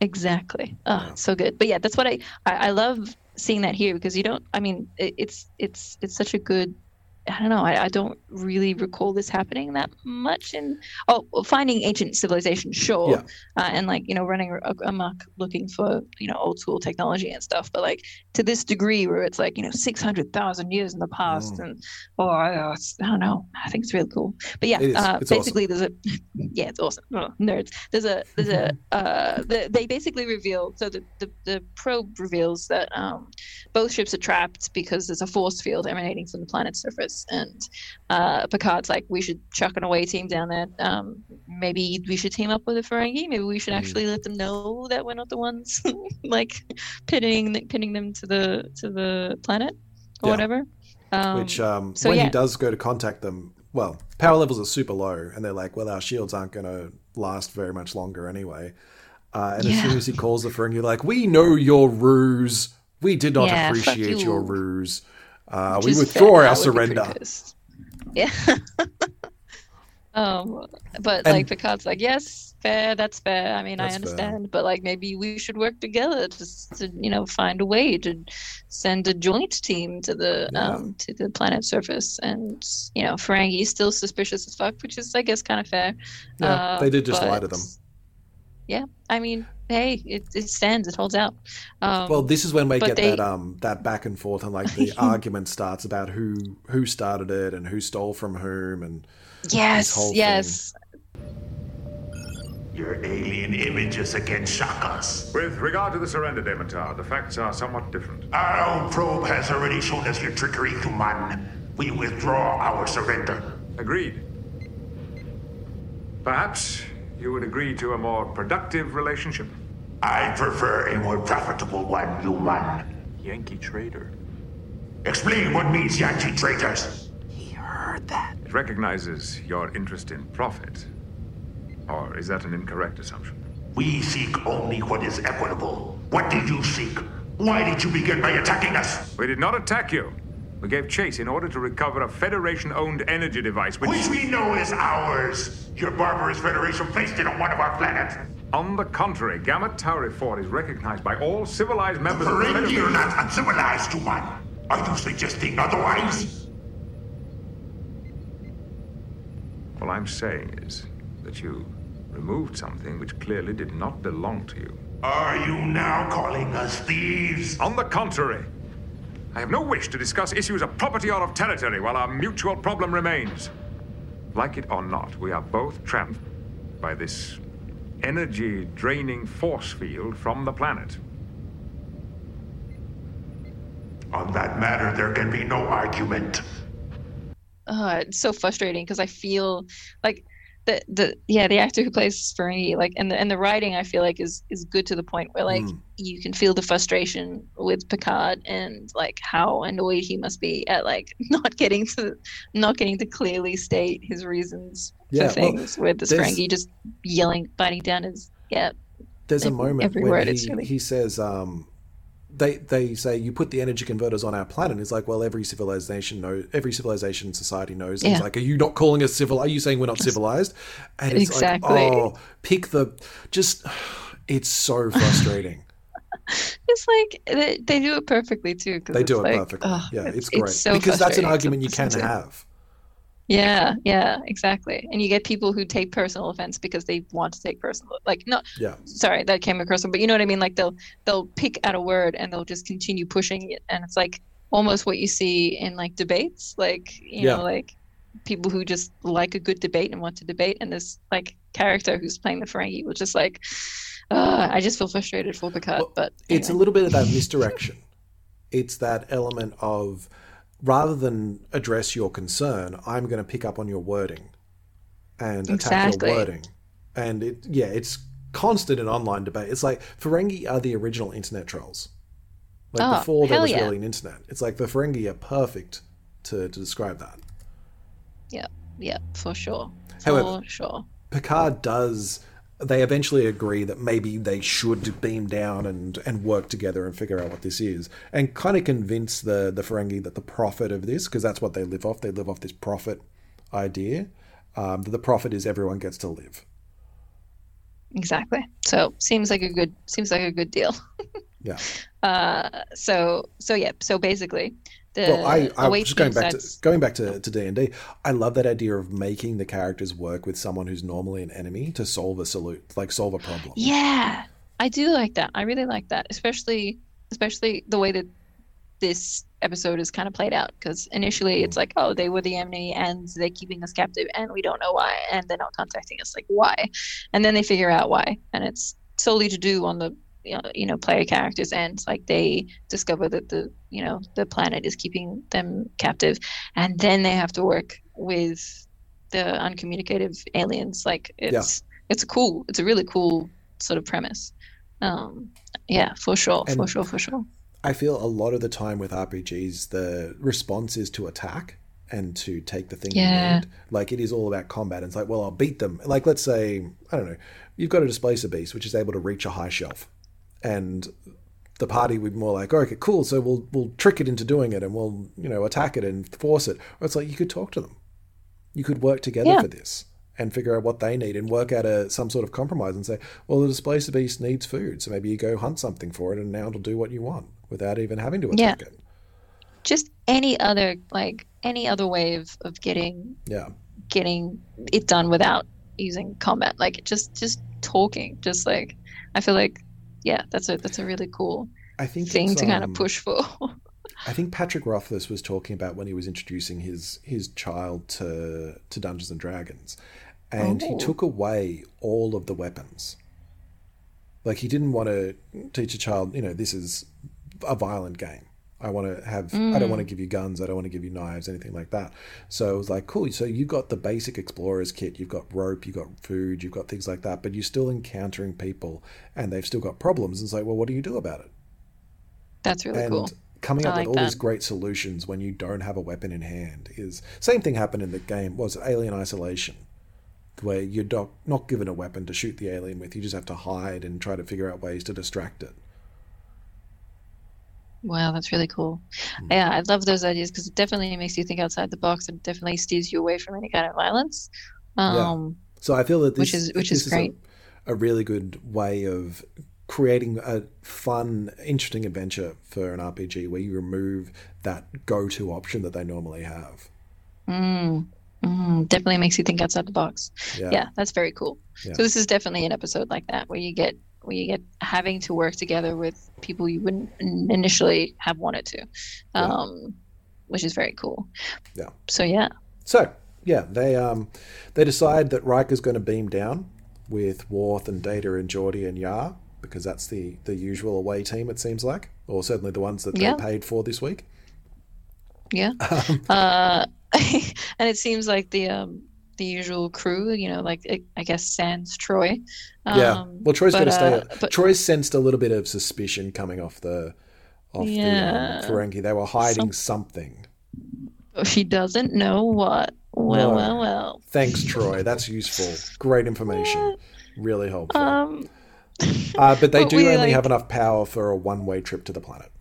Exactly. Oh, yeah. So good. But yeah, that's what I, I I love seeing that here, because you don't. I mean, it, it's it's it's such a good. I don't know. I, I don't really recall this happening that much. In oh, finding ancient civilization, sure, yeah. uh, and like you know, running amok looking for you know old school technology and stuff. But like to this degree, where it's like you know six hundred thousand years in the past, mm. and or oh, I don't know. I think it's really cool. But yeah, it uh, basically, awesome. there's a yeah, it's awesome. Oh, nerds. There's a there's a uh, the, they basically reveal. So the, the the probe reveals that um, both ships are trapped because there's a force field emanating from the planet's surface. And uh, Picard's like, we should chuck an away team down there. Um, maybe we should team up with the Ferengi. Maybe we should actually let them know that we're not the ones like pinning pinning them to the to the planet or yeah. whatever. Um, Which um, so when yeah. he does go to contact them, well, power levels are super low, and they're like, well, our shields aren't going to last very much longer anyway. Uh, and yeah. as soon as he calls the Ferengi, like, we know your ruse. We did not yeah, appreciate you. your ruse. Uh, we withdraw fair. our surrender. Yeah. um, but and, like Picard's like, yes, fair, that's fair. I mean, I understand, fair. but like maybe we should work together just to, you know, find a way to send a joint team to the yeah. um to the planet's surface. And you know, Ferengi is still suspicious as fuck, which is I guess kind of fair. Yeah, uh, they did just but, lie to them. Yeah, I mean. Hey, it, it stands. It holds out. Um, well, this is when we get they... that um that back and forth, and like the argument starts about who who started it and who stole from whom, and yes, this whole yes. thing. Your alien images again shock us. With regard to the surrender, Damon Tarr, the facts are somewhat different. Our own probe has already shown us your trickery, human. We withdraw our surrender. Agreed. Perhaps. You would agree to a more productive relationship? I prefer a more profitable one, you man. Yankee traitor. Explain what means Yankee traitors. He heard that. It recognizes your interest in profit. Or is that an incorrect assumption? We seek only what is equitable. What did you seek? Why did you begin by attacking us? We did not attack you. We gave chase in order to recover a Federation-owned energy device, which... Which we know is ours! Your barbarous Federation placed it on one of our planets! On the contrary, Gamma Tauri four is recognized by all civilized members of the Federation... You're not uncivilized, human! Are you suggesting otherwise? All I'm saying is that you removed something which clearly did not belong to you. Are you now calling us thieves? On the contrary! I have no wish to discuss issues of property or of territory while our mutual problem remains. Like it or not, we are both trapped by this energy-draining force field from the planet. On that matter, there can be no argument. Oh, it's so frustrating because I feel like... The, the yeah the actor who plays Ferengi, like and the and the writing I feel like is is good to the point where like mm. you can feel the frustration with Picard and like how annoyed he must be at like not getting to not getting to clearly state his reasons yeah, for things well, with the Ferengi just yelling, biting down his yeah. There's a moment every when word he, really... he says um they they say you put the energy converters on our planet. It's like, well, every civilization knows, every civilization society knows. Yeah. It's like, are you not calling us civil? Are you saying we're not civilized? And it's exactly. like, oh, pick the, just, it's so frustrating. It's like they, they do it perfectly too. They do it like, perfectly. Oh, yeah, it's, it's great it's so because that's an argument you can to. have. Yeah, yeah, exactly. And you get people who take personal offense because they want to take personal, like, no, yeah. sorry, that came across, but you know what I mean? Like they'll, they'll pick out a word and they'll just continue pushing it. And it's like almost what you see in like debates, like, you yeah. know, like people who just like a good debate and want to debate, and this like character who's playing the Ferengi was just like, uh, I just feel frustrated for Picard. Well, but anyway. It's a little bit of that misdirection. It's that element of, rather than address your concern, I'm going to pick up on your wording and exactly. attack your wording. And it, yeah, it's constant in online debate. It's like Ferengi are the original internet trolls. Like oh, before there was yeah. really an internet. It's like the Ferengi are perfect to, to describe that. Yeah, yeah, for sure. For However, sure. Picard does, they eventually agree that maybe they should beam down and, and work together and figure out what this is, and kind of convince the, the Ferengi that the profit of this, because that's what they live off, they live off this profit idea, um, that the profit is everyone gets to live. Exactly. So seems like a good seems like a good deal. Yeah. Uh, so so yeah. So basically, the well, I, I was just going back starts... to going back to to D and D. I love that idea of making the characters work with someone who's normally an enemy to solve a salute, like solve a problem. Yeah, I do like that. I really like that, especially especially the way that this episode is kind of played out. Because initially, mm. it's like, oh, they were the enemy, and they're keeping us captive, and we don't know why, and they're not contacting us. Like, why? And then they figure out why, and it's solely to do on the. You know, you know, player characters, and like they discover that the you know the planet is keeping them captive, and then they have to work with the uncommunicative aliens. Like it's yeah. it's a cool, it's a really cool sort of premise. Um, yeah, for sure, and for sure, for sure. I feel a lot of the time with R P Gs, the response is to attack and to take the thing yeah. you need. Like it is all about combat. It's like, well, I'll beat them. Like let's say I don't know, you've got a displacer beast which is able to reach a high shelf. And the party would be more like, oh, okay, cool. So we'll we'll trick it into doing it, and we'll you know attack it and force it. Or it's like you could talk to them, you could work together yeah. for this and figure out what they need and work out a some sort of compromise and say, well, the displacer beast needs food, so maybe you go hunt something for it, and now it'll do what you want without even having to attack yeah. it. Just any other like any other way of, of getting yeah getting it done without using combat. Like just just talking. Just like I feel like. Yeah, that's a that's a really cool I think thing to um, kind of push for. I think Patrick Rothfuss was talking about when he was introducing his his child to to Dungeons and Dragons, and oh. he took away all of the weapons. Like he didn't want to teach a child, you know, this is a violent game. I want to have, mm. I don't want to give you guns. I don't want to give you knives, anything like that. So it was like, cool. So you've got the basic explorer's kit. You've got rope, you've got food, you've got things like that, but you're still encountering people and they've still got problems. And it's like, well, what do you do about it? That's really and cool. And coming up like with all that. These great solutions when you don't have a weapon in hand is, same thing happened in the game, was Alien Isolation, where you're not given a weapon to shoot the alien with. You just have to hide and try to figure out ways to distract it. Wow, that's really cool. Yeah, I love those ideas because it definitely makes you think outside the box and definitely steers you away from any kind of violence. Um, yeah. So I feel that this which is, which this is great. Is a, a really good way of creating a fun, interesting adventure for an R P G where you remove that go-to option that they normally have. Mm, mm, definitely makes you think outside the box. Yeah, yeah that's very cool. Yeah. So this is definitely an episode like that where you get where you get having to work together with people you wouldn't initially have wanted to, um, yeah. which is very cool. Yeah. So, yeah. So, yeah, they um, they decide that Riker's going to beam down with Worf and Data and Geordi and Yar, because that's the, the usual away team, it seems like, or certainly the ones that they yeah. paid for this week. Yeah. Um, uh, and it seems like the... Um, the usual crew, you know, like I guess sans Troy. Um, yeah, well, Troy's got to stay. Uh, but, Troy sensed a little bit of suspicion coming off the, off yeah, the um, Ferengi. They were hiding some, something. She doesn't know what. Well, no. well, well. Thanks, Troy. That's useful. Great information. Yeah. Really helpful. Um, uh, but they but do we, only like, have enough power for a one-way trip to the planet.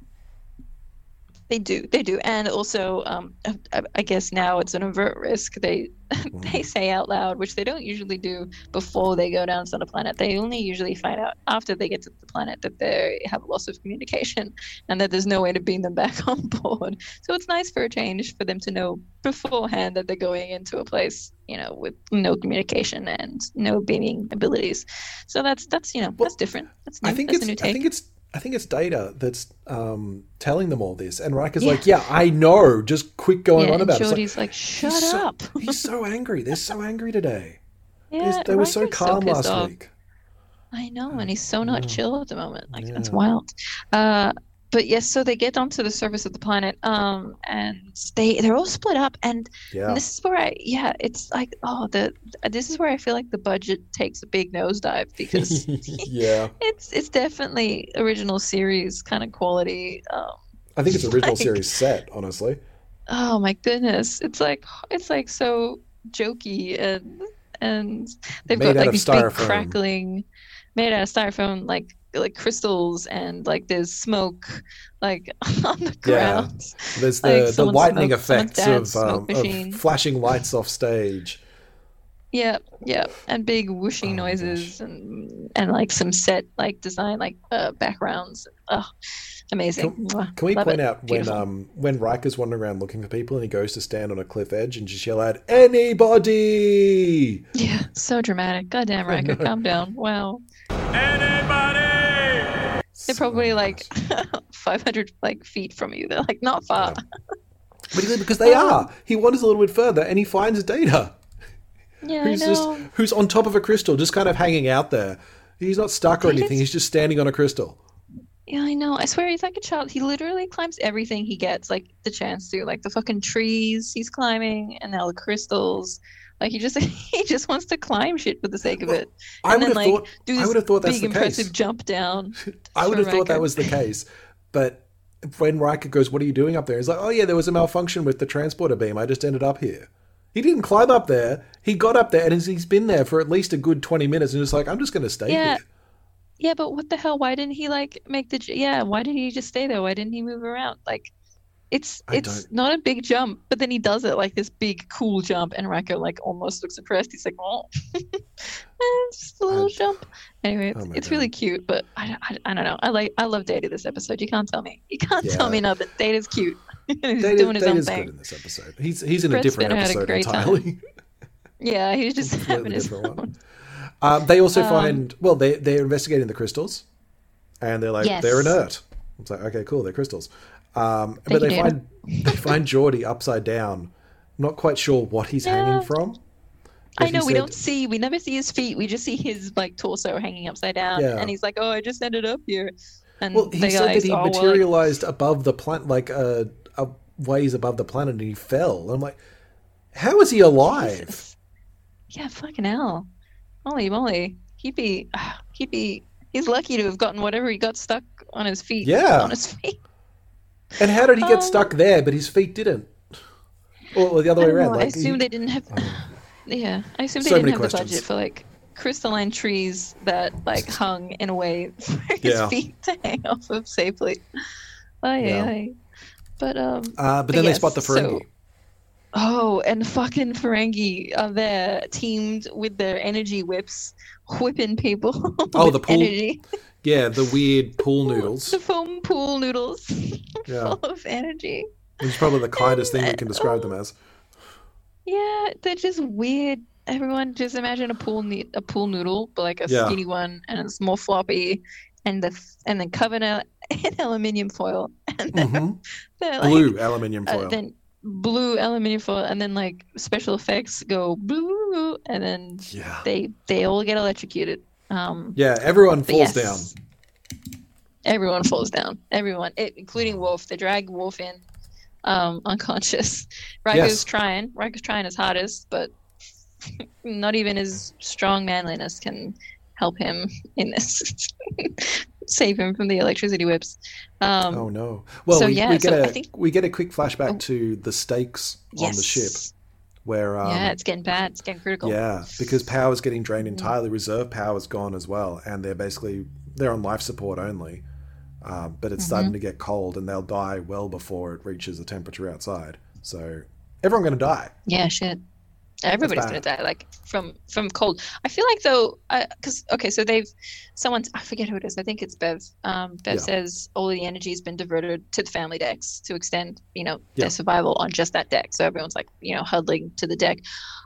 They do, they do, and also, um, I, I guess now it's an overt risk. They wow. they say out loud, which they don't usually do before they go down to the planet. They only usually find out after they get to the planet that they have a loss of communication and that there's no way to beam them back on board. So it's nice for a change for them to know beforehand that they're going into a place, you know, with no communication and no beaming abilities. So that's that's you know well, that's different. That's new. I think that's it's. I think it's I think it's Data that's um, telling them all this. And Riker's yeah. like, yeah, I know. Just quit going yeah, on about and it. Geordi's like, like, shut he's up. So, he's so angry. They're so angry today. Yeah, they were Riker's so calm so last off. week. I know. And he's so not yeah. chill at the moment. Like, yeah. that's wild. Uh, but yes, so they get onto the surface of the planet um, and they, they're all split up. And, yeah. and this is where I, yeah, it's like, oh, the this is where I feel like the budget takes a big nosedive because yeah, it's it's definitely original series kind of quality. Um, I think it's original like, series set, honestly. Oh, my goodness. It's like, it's like so jokey and, and they've made got like these styrofoam. big crackling, made out of styrofoam, like, like crystals and like there's smoke like on the ground. Yeah. There's the, like, the lightning smoked, effects of, um, of flashing lights off stage. Yeah, yeah, and big whooshing oh, noises and and like some set like design like uh, backgrounds. Oh, amazing! Can, can we Love point it. out Beautiful. when um when Riker's wandering around looking for people and he goes to stand on a cliff edge and just yell out "Anybody!" Yeah, so dramatic. Goddamn, Riker, calm down. Wow. Anybody. They're probably like five hundred like feet from you. They're like not far. Yeah. Because they are. He wanders a little bit further and he finds Data. Yeah, who's I know. Just, who's on top of a crystal, just kind of hanging out there. He's not stuck or anything. He's just standing on a crystal. Yeah, I know. I swear he's like a child. He literally climbs everything he gets, like the chance to, like the fucking trees he's climbing and now the crystals. Like he just he just wants to climb shit for the sake of it. Well, I would have like, thought. Do this I would have thought that's big the impressive case. Jump down. I would have Riker. thought that was the case, but when Riker goes, "What are you doing up there?" He's like, "Oh yeah, there was a malfunction with the transporter beam. I just ended up here." He didn't climb up there. He got up there, and he's been there for at least a good twenty minutes, and it's like, I'm just going to stay yeah. here. Yeah, but what the hell? Why didn't he like make the? Yeah, why didn't he just stay there? Why didn't he move around? Like, it's I it's don't... not a big jump, but then he does it like this big cool jump, and Riker like almost looks impressed. He's like, oh, it's just a little I... jump. Anyway, it's, oh it's really cute, but I, I, I don't know. I like I love Data this episode. You can't tell me. You can't yeah. tell me nothing. Data's cute. he's Data, doing his Data's own thing. Good in this episode. He's he's in Brett a different Spinner episode a entirely. yeah, he's just he's having his own. One. Um, they also um, find well, they they're investigating the crystals, and they're like yes. they're inert. It's like okay, cool, they're crystals. Um, but they find they find Geordi upside down. I'm not quite sure what he's yeah. hanging from. I know we said, don't see we never see his feet. We just see his like torso hanging upside down, yeah. and he's like, "Oh, I just ended up here." And well, he said that he oh, materialized well, like, above the planet, like uh, uh, ways above the planet, and he fell. And I'm like, "How is he alive?" Jesus. Yeah, fucking hell! Holy moly, he'd be he'd be he's lucky to have gotten whatever he got stuck on his feet. Yeah, on his feet. And how did he get um, stuck there, but his feet didn't? Or the other way around? Know, like, I assume he, they didn't have. Oh. Yeah, I assume they so didn't have questions. the budget for like crystalline trees that like hung in a way for his yeah. feet to hang off of safely. Aye, yeah. aye. But um. Uh, but, but then yes, they spot the Ferengi. So, oh, and fucking Ferengi are there, teamed with their energy whips, whipping people. Oh, the pool. Energy. Yeah, the weird pool noodles. The foam pool noodles. Yeah. Full of energy. It's probably the kindest and, thing we can describe oh, them as. Yeah, they're just weird. Everyone just imagine a pool a pool noodle, but like a yeah. skinny one, and it's more floppy, and the and then covered in, in aluminium foil, and they're, mm-hmm. they're like, blue aluminium foil. Uh, then blue aluminium foil, and then like special effects go blue, and then yeah. they they all get electrocuted. Um, yeah, everyone falls yes, down. Everyone falls down. Everyone, it, including Worf. They drag Worf in, um, unconscious. Riker's yes. trying. Riker's trying his hardest, but not even his strong manliness can help him in this. Save him from the electricity whips. Um, oh no! Well, so, we, yeah, we get so a I think, we get a quick flashback oh, to the stakes yes. on the ship. Where, um, yeah, it's getting bad. It's getting critical. Yeah, because power's getting drained entirely. Reserve power's gone as well, and they're basically they're on life support only. Um, but it's mm-hmm. starting to get cold, and they'll die well before it reaches the temperature outside. So everyone's going to die. Yeah, shit. Everybody's going to die, like from from cold. I feel like though, because okay, so they've someone's I forget who it is. I think it's Bev. Um, Bev yeah. says all of the energy has been diverted to the family decks to extend, you know, yeah. their survival on just that deck. So everyone's like, you know, huddling to the deck.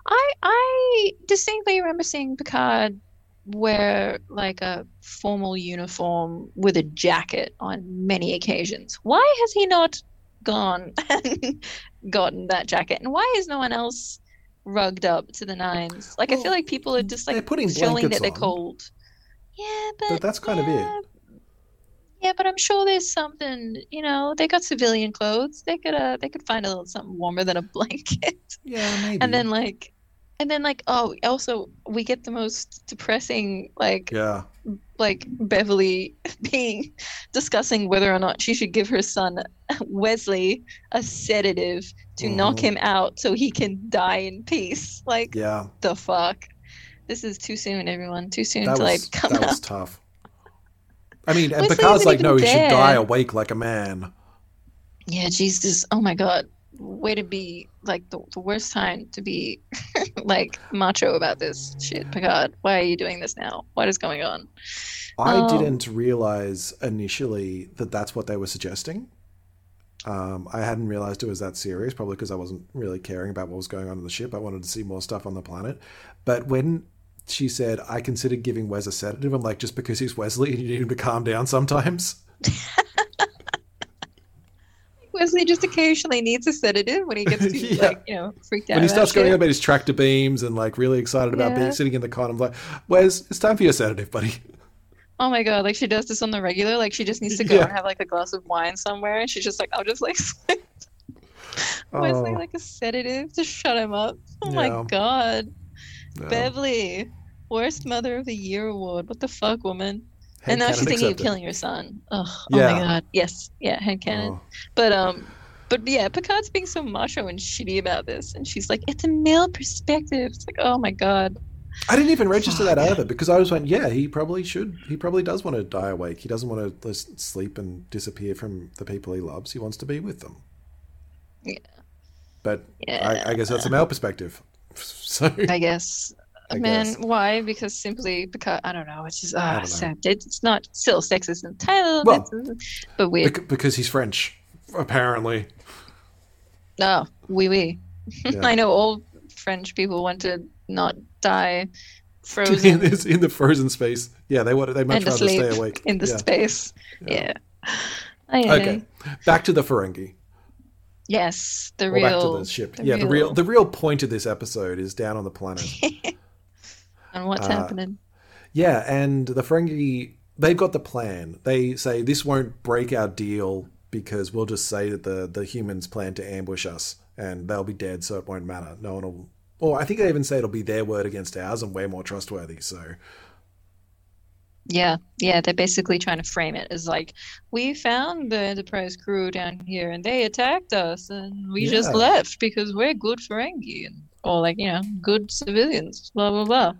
I I distinctly remember seeing Picard wear like a formal uniform with a jacket on many occasions. Why has he not gone and gotten that jacket? And why is no one else rugged up to the nines? Like, well, I feel like people are just like showing that they're on. cold. Yeah, but, but that's kind yeah, of it. Yeah, but I'm sure there's something, you know, they got civilian clothes. They could uh, they could find a little something warmer than a blanket. Yeah, maybe. And then like and then like oh, also we get the most depressing like yeah. like Beverly being discussing whether or not she should give her son Wesley a sedative to mm. knock him out so he can die in peace. Like yeah. the fuck. This is too soon, everyone. Too soon that to was, like come that out. That was tough. I mean, and Picard's like, no, he should die awake like a man. Yeah, Jesus. Oh, my God. Way to be, like, the, the worst time to be, like, macho about this shit, Picard. Why are you doing this now? What is going on? I um, didn't realize initially that that's what they were suggesting. Um, I hadn't realized it was that serious, probably because I wasn't really caring about what was going on in the ship. I wanted to see more stuff on the planet. But when... she said, I considered giving Wes a sedative. I'm like, just because he's Wesley and you need him to calm down sometimes. Wesley just occasionally needs a sedative when he gets too, yeah. like, you know, freaked out. When he starts going on about his tractor beams and, like, really excited yeah. about being sitting in the car, I'm like, Wes, it's time for your sedative, buddy. Oh, my God. Like, she does this on the regular. Like, she just needs to go yeah. and have, like, a glass of wine somewhere. And she's just like, I'll just, like, Wesley, oh. like, a sedative to shut him up. Oh, yeah. my God. No. Beverly, worst mother of the year award. What the fuck, woman? Hand and now she's thinking of killing it. Your son. Ugh, yeah. Oh my God. Yes. Yeah, hand cannon. Oh. But um but yeah, Picard's being so macho and shitty about this, and she's like, it's a male perspective. It's like, oh my God. I didn't even register that either, because I was like, yeah, he probably should. He probably does want to die awake. He doesn't want to just sleep and disappear from the people he loves. He wants to be with them. Yeah. But yeah. I, I guess that's a male perspective. So, I guess. I Man, guess. Why? Because simply because, I don't know, it's just, ah, oh, sad. It's not still sexist in the title, well, but weird. Because he's French, apparently. Oh, oui, oui. Yeah. I know all French people want to not die frozen. in, in the frozen space. Yeah, they want. They much rather stay awake. In the yeah. space. Yeah. yeah. Okay, back to the Ferengi. Yes, the or real. Back to the ship. The yeah, real... the real the real point of this episode is down on the planet. And what's uh, happening? Yeah, and the Ferengi, they've got the plan. They say this won't break our deal because we'll just say that the, the humans plan to ambush us and they'll be dead, so it won't matter. No one will. Or I think they even say it'll be their word against ours and we're more trustworthy. So. Yeah, yeah, they're basically trying to frame it as like, we found the Enterprise crew down here and they attacked us and we yeah. just left because we're good Ferengi and, or like, you know, good civilians, blah, blah, blah.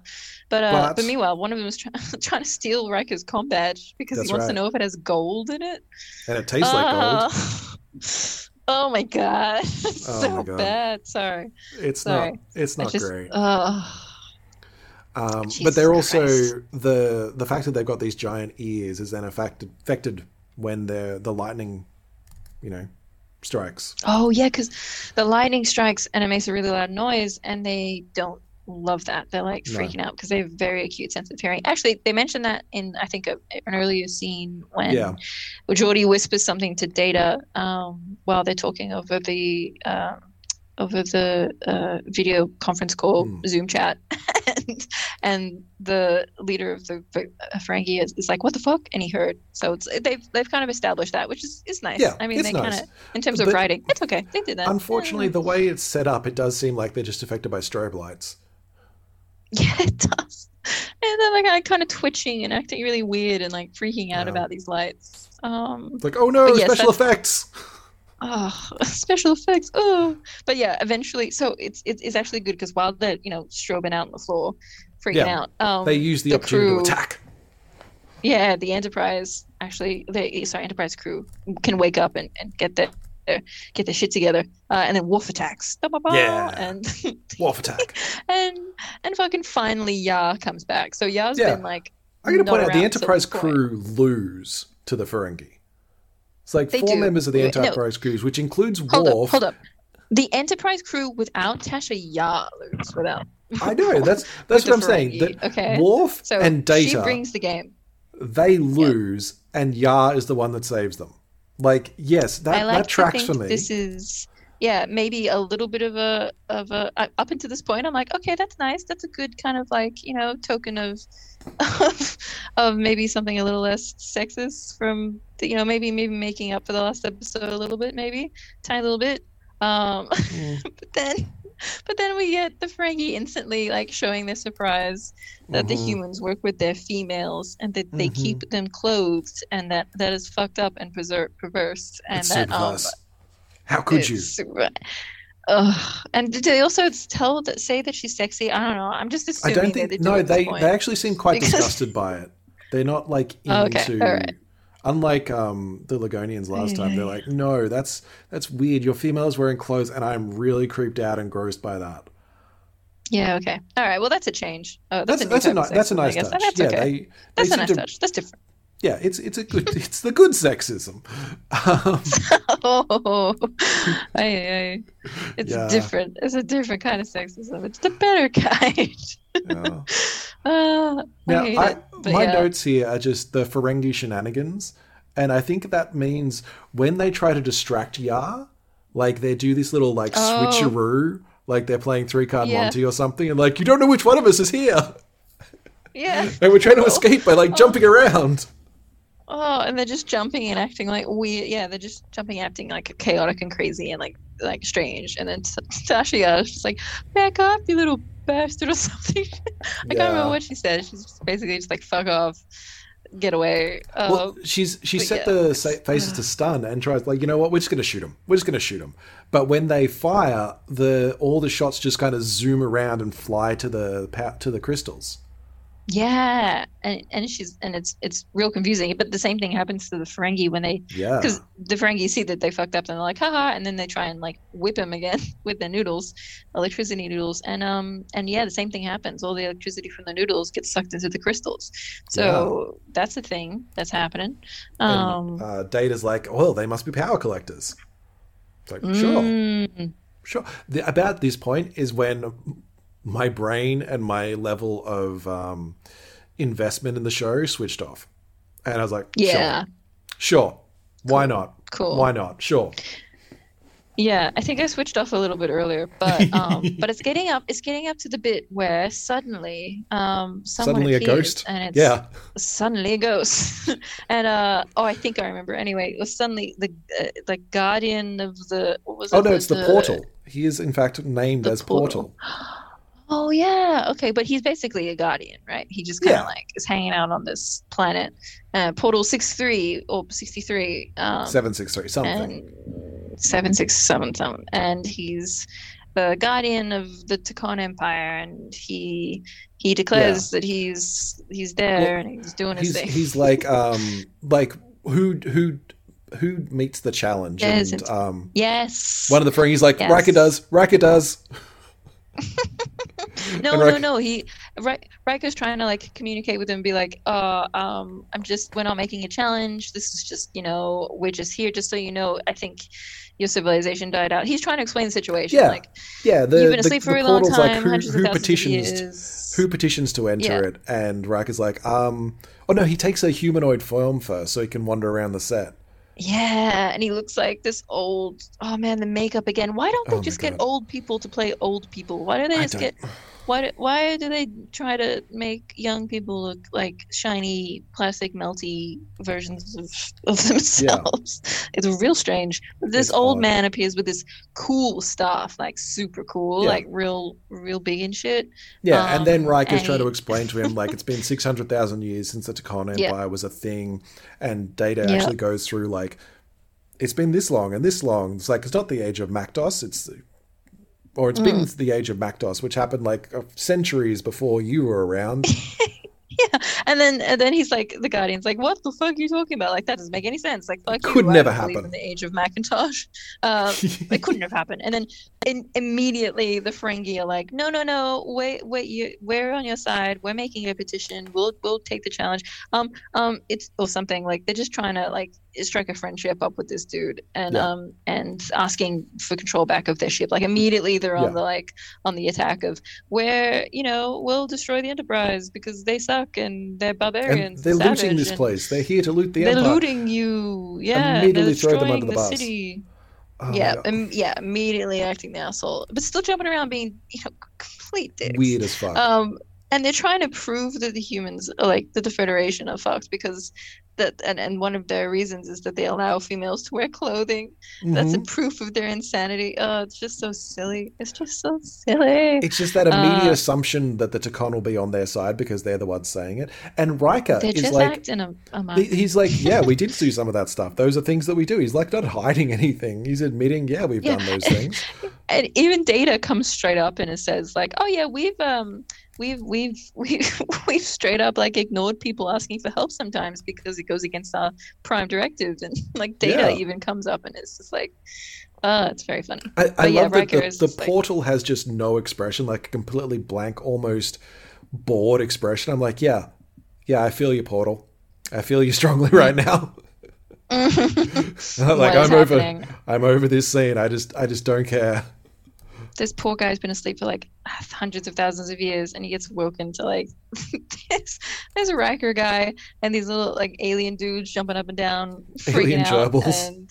But, uh, but, but meanwhile, one of them is try- trying to steal Riker's comm badge because he wants right. to know if it has gold in it. And it tastes uh, like gold. Oh my God. It's oh so my God. Bad. Sorry. It's Sorry. not, it's not just, great. Uh, Um, but they're also Christ. the the fact that they've got these giant ears is then affected, affected when the the lightning, you know, strikes. Oh yeah, because the lightning strikes and it makes a really loud noise, and they don't love that. They're like freaking no. out because they have very acute sense of hearing. Actually, they mentioned that in I think a, an earlier scene when yeah. Geordi whispers something to Data um, while they're talking over the um, over the uh, video conference call mm. Zoom chat. And, and the leader of the Ferengi is, is like, "What the fuck?" And he heard. So it's, they've they've kind of established that, which is, is nice. Yeah, I mean, it's they nice. kind of in terms but of writing, it's okay. They did that. Unfortunately, the way it's set up, it does seem like they're just affected by strobe lights. Yeah, it does. And they're like kind of twitching and acting really weird and like freaking out yeah. about these lights. Um, it's like, oh no, yes, special effects. Oh, special effects. Oh, but yeah, eventually. So it's it's, it's actually good because while they're, you know, strobing out on the floor, freaking yeah, out. Um, they use the, the opportunity crew, to attack. Yeah, the Enterprise actually, they, sorry, Enterprise crew can wake up and, and get their, their get their shit together. Uh, and then Worf attacks. Ba-ba-ba, yeah. And Worf attack. And and fucking finally Yar comes back. So Yar's yeah. been like. I'm going to point out the Enterprise crew lose to the Ferengi. It's like they four do. members of the Enterprise no. crews, which includes Worf. Hold up, hold up. The Enterprise crew without Tasha Yar lose without I know. That's that's what I'm Ferengi. saying. That okay. Worf so and Data. She brings the game. They lose, yeah. and Yar is the one that saves them. Like, yes, that, like that tracks for me. This is, yeah, maybe a little bit of a of a up until this point. I'm like, okay, that's nice. That's a good kind of like you know token of of, of maybe something a little less sexist from the, you know maybe maybe making up for the last episode a little bit, maybe tiny little bit. Um, mm. but then. But then we get the Ferengi instantly like showing their surprise that mm-hmm. the humans work with their females and that they mm-hmm. keep them clothed and that that is fucked up and perverse. And it's that, so um, how could you? Uh, and did they also tell that say that she's sexy? I don't know. I'm just assuming. I don't think. That they do no, at they, they actually seem quite because... disgusted by it. They're not like into. Oh, okay. All right. Unlike um, the Ligonians last time, they're like, no, that's that's weird. Your female is wearing clothes, and I'm really creeped out and grossed by that. Yeah, okay. All right, well, that's a change. Oh, that's, that's, a, that's, a, that's a nice touch. That's, yeah, okay. they, that's they a nice to, touch. That's different. Yeah, it's it's a good it's the good sexism. Um, oh, aye, aye. It's yeah. different. It's a different kind of sexism. It's the better kind. yeah. uh, now, I I, it, my yeah. notes here are just the Ferengi shenanigans, and I think that means when they try to distract Yar, like they do this little like oh. switcheroo, like they're playing three card yeah. Monty or something, and like you don't know which one of us is here. Yeah, and we're trying to escape by like oh. jumping around. Oh, and they're just jumping and acting like weird. Yeah, they're just jumping and acting like chaotic and crazy and like like strange. And then Tasha is just like, back off, you little bastard or something. I yeah. can't remember what she said. She's just basically just like, fuck off, get away. Uh, well, she's she set yeah. the faces to stun and tries like, you know what, we're just going to shoot them. We're just going to shoot them. But when they fire, the all the shots just kind of zoom around and fly to the to the crystals. Yeah, and and she's and it's it's real confusing. But the same thing happens to the Ferengi when they yeah because the Ferengi see that they fucked up and they're like haha, and then they try and like whip him again with their noodles, electricity noodles, and um and yeah the same thing happens. All the electricity from the noodles gets sucked into the crystals. So yeah. that's a thing that's happening. Um, and, uh, Data's like, well, they must be power collectors. It's like mm. sure, sure. The, about this point is when my brain and my level of um, investment in the show switched off. And I was like, yeah, sure. sure. Cool. Why not? Cool. Why not? Sure. Yeah, I think I switched off a little bit earlier, but um, but it's getting up. It's getting up to the bit where suddenly, um, someone suddenly a ghost, and it's yeah, suddenly a ghost, and uh, oh, I think I remember. Anyway, it was suddenly the uh, the guardian of the. What was it? Oh no, the, it's the, the portal. He is in fact named as Portal. portal. Oh, yeah. Okay. But he's basically a guardian, right? He just kind of yeah. like is hanging out on this planet. Uh, Portal six three or sixty-three. Um, seven sixty-three, something. seven six seven, something. And he's the guardian of the Takon Empire, and he he declares yeah. that he's he's there well, and he's doing his he's, thing. He's like, um, like who who who meets the challenge? Yes. And, um, yes. One of the Ferengi's like, yes. Riker does, Riker does. no, Riker- no, no. He R- Riker's trying to like communicate with him, and be like, "Uh, oh, um, I'm just we're not making a challenge. This is just, you know, we're just here, just so you know. I think your civilization died out." He's trying to explain the situation. Yeah, like, yeah. The, you've been asleep the, for the a long time. Like, who, hundreds who of petitions? Of years. Who petitions to enter yeah. it? And Riker's like, "Um, oh no." He takes a humanoid form first, so he can wander around the set. Yeah, and he looks like this old. Oh man, the makeup again. Why don't they oh just get old people to play old people? Why do they just get? Why? Why do they try to make young people look like shiny, plastic, melty versions of, of themselves? Yeah. It's real strange. This it's old odd. man appears with this cool stuff, like super cool, yeah. like real, real big and shit. Yeah, um, and then Riker's and... trying to explain to him like it's been six hundred thousand years since the Takon Empire yeah. was a thing, and Data yeah. actually goes through like it's been this long and this long. It's like it's not the age of Makdos. It's the Or it's mm. been the age of Makdos, which happened like centuries before you were around. yeah, and then and then he's like, the Guardian's like, "What the fuck are you talking about? Like that doesn't make any sense. Like, fuck it could you, never I happen in the age of Macintosh. Uh, it couldn't have happened." And then in, immediately the Ferengi are like, "No, no, no, wait, wait, you, we're on your side. We're making a petition. We'll we'll take the challenge. Um, um, it's or something like they're just trying to like strike a friendship up with this dude and yeah. um and asking for control back of their ship. Like immediately they're on yeah. the like on the attack of where, you know, we'll destroy the Enterprise because they suck and they're barbarians. And they're savage, looting this place. They're here to loot the they're Empire. They're looting you. Yeah. Immediately throw them under the, the bus. City. Oh, yeah, um, yeah, immediately acting the asshole, but still jumping around being, you know, complete dicks. Weird as fuck. Um, and they're trying to prove that the humans, are like that the Federation are fucked because that, and, and one of their reasons is that they allow females to wear clothing. Mm-hmm. That's a proof of their insanity. Oh, it's just so silly. It's just so silly. It's just that immediate uh, assumption that the Takon will be on their side because they're the ones saying it. And Riker is just like, acting a, a he's like, yeah, we did do some of that stuff. Those are things that we do. He's like not hiding anything. He's admitting, yeah, we've yeah. done those things. And even Data comes straight up and it says like, oh yeah, we've um. We've we've we've we've straight up like ignored people asking for help sometimes because it goes against our prime directives, and like Data yeah. even comes up and it's just like, uh, it's very funny. I, I yeah, love that the, the portal like, has just no expression, like a completely blank, almost bored expression. I'm like, yeah, yeah, I feel you, portal. I feel you strongly right now. like I'm happening? over, I'm over this scene. I just I just don't care. This poor guy's been asleep for like hundreds of thousands of years, and he gets woken to like this. There's a Riker guy and these little like alien dudes jumping up and down, alien freaking out, gerbils. and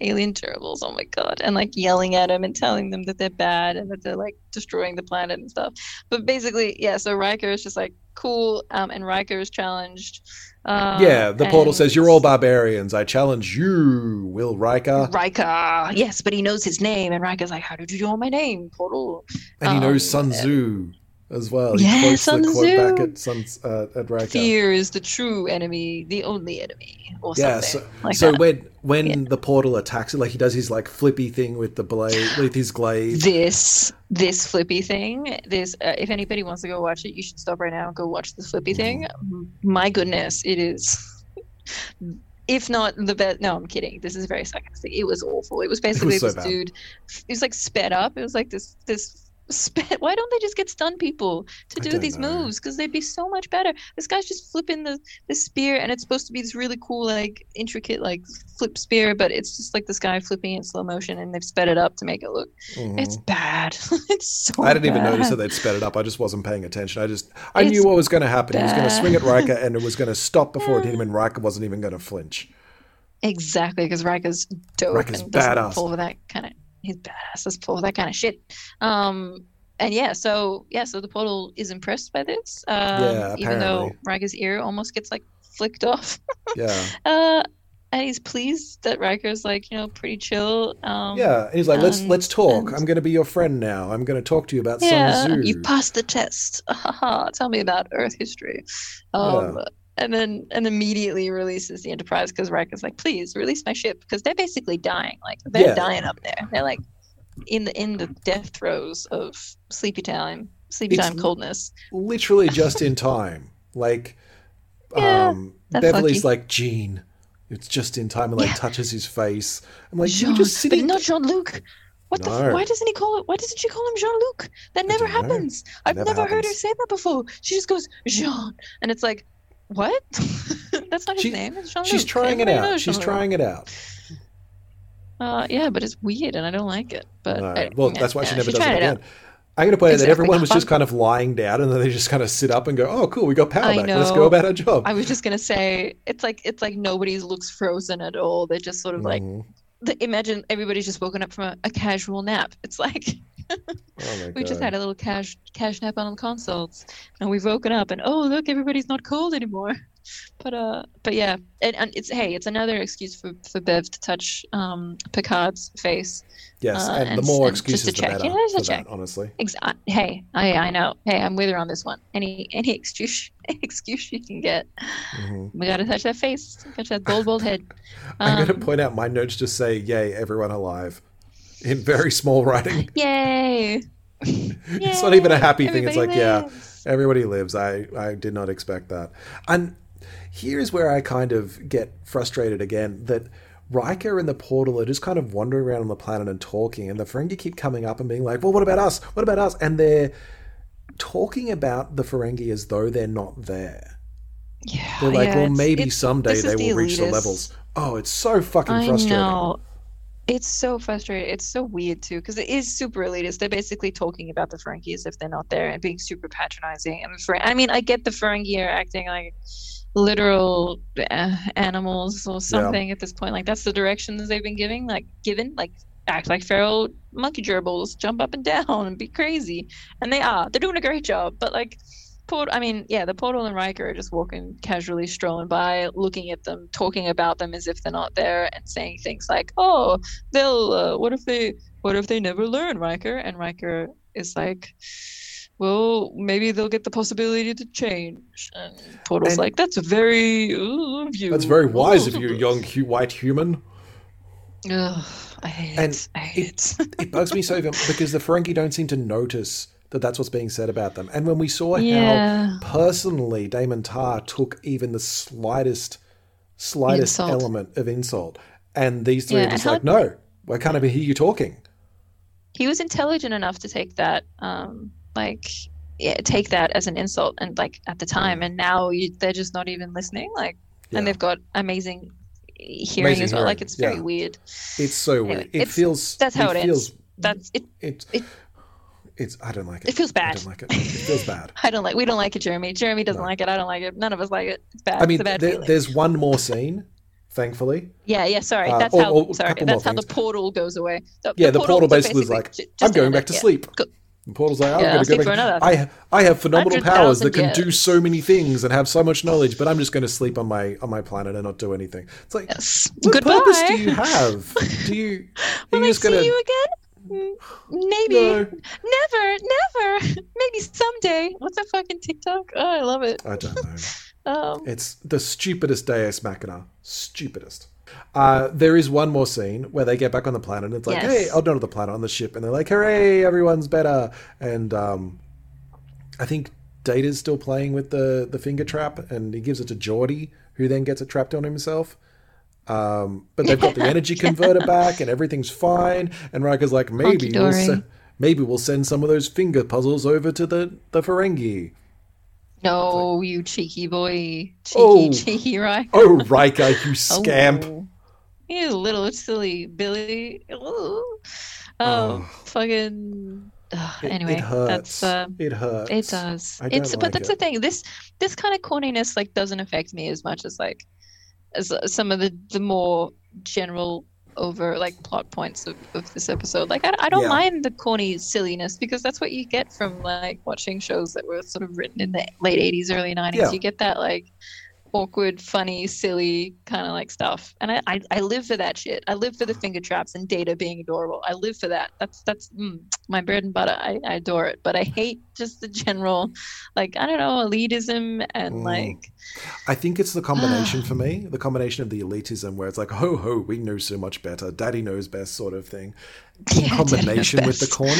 alien gerbils. Oh my god! And like yelling at him and telling them that they're bad and that they're like destroying the planet and stuff. But basically, yeah. So Riker is just like cool, um, and Riker is challenged. Um, yeah, the portal says you're all barbarians. I challenge you, Will Riker. Riker, yes, but he knows his name, and Riker's like, "How did you know my name, portal?" And um, he knows Sun Tzu as well. He yeah, quotes Sun the quote Tzu. Back at Sun uh, at Riker. Fear is the true enemy, the only enemy, or yeah, something. Yeah, so, like so when when yeah. the portal attacks it, like he does his like flippy thing with the blade, with his glaive. This. This flippy thing, this, uh, if anybody wants to go watch it, you should stop right now and go watch this flippy thing. My goodness, it is, if not the best, no, I'm kidding. This is very sarcastic. It was awful. It was basically it was so this bad. dude, it was like sped up. It was like this, this, sped, why don't they just get stunned people to do these know. moves? Because they'd be so much better. This guy's just flipping the, the spear, and it's supposed to be this really cool, like, intricate, like, flip spear, but it's just like this guy flipping in slow motion, and they've sped it up to make it look mm-hmm. it's bad. It's so I didn't bad. even notice that they'd sped it up. I just wasn't paying attention. I just I it's knew what was going to happen. Bad. He was going to swing at Riker and it was going to stop before it hit him, and Riker wasn't even going to flinch. Exactly, because Riker's dope Riker's and doesn't badass. fall for that kind of he's badass as for that kind of shit. Um And yeah, so yeah, so the portal is impressed by this. Um yeah, even though Riker's ear almost gets like flicked off. yeah. Uh And he's pleased that Riker's like, you know, pretty chill. Um, yeah, and he's like, let's um, let's talk. And I'm going to be your friend now. I'm going to talk to you about yeah, Sun Tzu. You passed the test. Tell me about Earth history. Um, yeah. And then and immediately releases the Enterprise because Riker's like, please release my ship, because they're basically dying. Like they're yeah. dying up there. They're like in the in the death throes of sleepy time, sleepy it's time coldness. Literally just in time. Like yeah, um, Beverly's lucky. like, Gene. It's just in time, and like yeah. touches his face. I'm like, Jean, you're just sitting. But not Jean-Luc. What no. the? F- why doesn't he call it? Why doesn't she call him Jean-Luc? That never happens. Know. I've never, never happens. heard her say that before. She just goes Jean, and it's like, what? That's not his she, name. It's Jean-Luc. She's trying Everybody it out. She's trying it out. Uh, yeah, but it's weird, and I don't like it. But no. I, well, yeah, that's why yeah, she never she does it again. It I'm going to play exactly. that everyone was just kind of lying down, and then they just kind of sit up and go, oh, cool, we got power I back. Know. Let's go about our job. I was just going to say, it's like it's like nobody looks frozen at all. They're just sort of mm. like, the, imagine everybody's just woken up from a, a casual nap. It's like, oh my we God. just had a little cash, cash nap on the consoles, and we've woken up, and oh, look, everybody's not cold anymore. But uh, but yeah, and, and it's hey, it's another excuse for, for Bev to touch um Picard's face. Yes, uh, and, and the more and excuses, just to check. the better. Yeah, just for check. That, honestly. Exactly. Hey, I I know. Hey, I'm with her on this one. Any any excuse any excuse you can get, mm-hmm. we gotta touch that face, touch that gold bald head. Um, I'm gonna point out my notes just say, "Yay, everyone alive," in very small writing. Yay! It's Yay. not even a happy everybody thing. It's like lives. yeah, everybody lives. I I did not expect that, and. Here's where I kind of get frustrated again, that Riker and the portal are just kind of wandering around on the planet and talking, and the Ferengi keep coming up and being like, well, what about us? What about us? And they're talking about the Ferengi as though they're not there. Yeah, they're like, yeah, well, maybe someday they will the reach the levels. Oh, it's so fucking I frustrating. I know. It's so frustrating. It's so weird, too, because it is super elitist. They're basically talking about the Ferengi as if they're not there and being super patronizing. And Fer- I mean, I get the Ferengi are acting like literal uh, animals or something yeah. at this point. Like, that's the directions they've been giving, like, given, like, act like feral monkey gerbils, jump up and down and be crazy. And they are. They're doing a great job. But, like... Port, I mean, yeah, the Portal and Riker are just walking, casually strolling by, looking at them, talking about them as if they're not there, and saying things like, "Oh, they'll. Uh, what if they? What if they never learn, Riker?" And Riker is like, "Well, maybe they'll get the possibility to change." And Portal's and like, "That's very ooh, you. That's very wise ooh. of you, young hu- white human." Ugh, I hate and it. I hate it. It bugs me so because the Ferengi don't seem to notice that that's what's being said about them. And when we saw yeah. how personally Damon Tarr took even the slightest, slightest insult. element of insult, and these three yeah, are just like, no, I can't even hear you talking. He was intelligent enough to take that, um, like, yeah, take that as an insult, and like at the time, and now you, they're just not even listening, like, yeah. and they've got amazing hearing amazing as well. Hearing. Like, it's very yeah. weird. It's so weird. Anyway, it feels. That's how it, it feels, is. That's it. It. it It's. I don't like it. It feels bad. I don't like it. It feels bad. I don't like. We don't like it, Jeremy. Jeremy doesn't no. like it. I don't like it. None of us like it. It's bad. I mean, it's a bad there, there's one more scene, thankfully. Yeah. Yeah. Sorry. That's uh, or, how. Or sorry. That's how things. the portal goes away. The, yeah. The portal, the portal basically is like, I'm going back to yeah. sleep. Go. The portal's like, I'm yeah, going to go back. Another. I I have phenomenal powers that can yeah. do so many things and have so much knowledge, but I'm just going to sleep on my on my planet and not do anything. It's like, yes. what Goodbye. purpose do you have? Do you? Will I see you again? Maybe no. never, never. Maybe someday. What's that fucking TikTok? Oh, I love it. I don't know. um, it's the stupidest Deus Machina. Stupidest. Uh, there is one more scene where they get back on the planet, and it's like, yes. hey, oh no, not the planet, on the ship, and they're like, hooray, everyone's better. And um, I think Data's still playing with the the finger trap, and he gives it to Geordi, who then gets it trapped on himself. Um, but they've got the energy converter back and everything's fine. And Riker's like, maybe we'll, se- maybe we'll send some of those finger puzzles over to the, the Ferengi. No, like, you cheeky boy. Cheeky, oh, cheeky Riker. Oh, Riker, you scamp. Oh, you little silly Billy. Ooh. Um, oh, fucking... Ugh, it, anyway, it hurts. That's, uh, it hurts. It does. I don't it's, like but that's it. the thing. This this kind of corniness like doesn't affect me as much as like as some of the, the more general over like plot points of, of this episode. Like I, I don't yeah. mind the corny silliness because that's what you get from like watching shows that were sort of written in the late eighties, early nineties. Yeah. You get that like awkward, funny, silly kind of like stuff. And I, I, I live for that shit. I live for the finger traps and Data being adorable. I live for that. That's that's mm, my bread and butter. I, I adore it. But I hate just the general, like, I don't know, elitism and mm. like... I think it's the combination for me, the combination of the elitism where it's like, ho, ho, we know so much better. Daddy knows best sort of thing. In yeah, combination with the corny.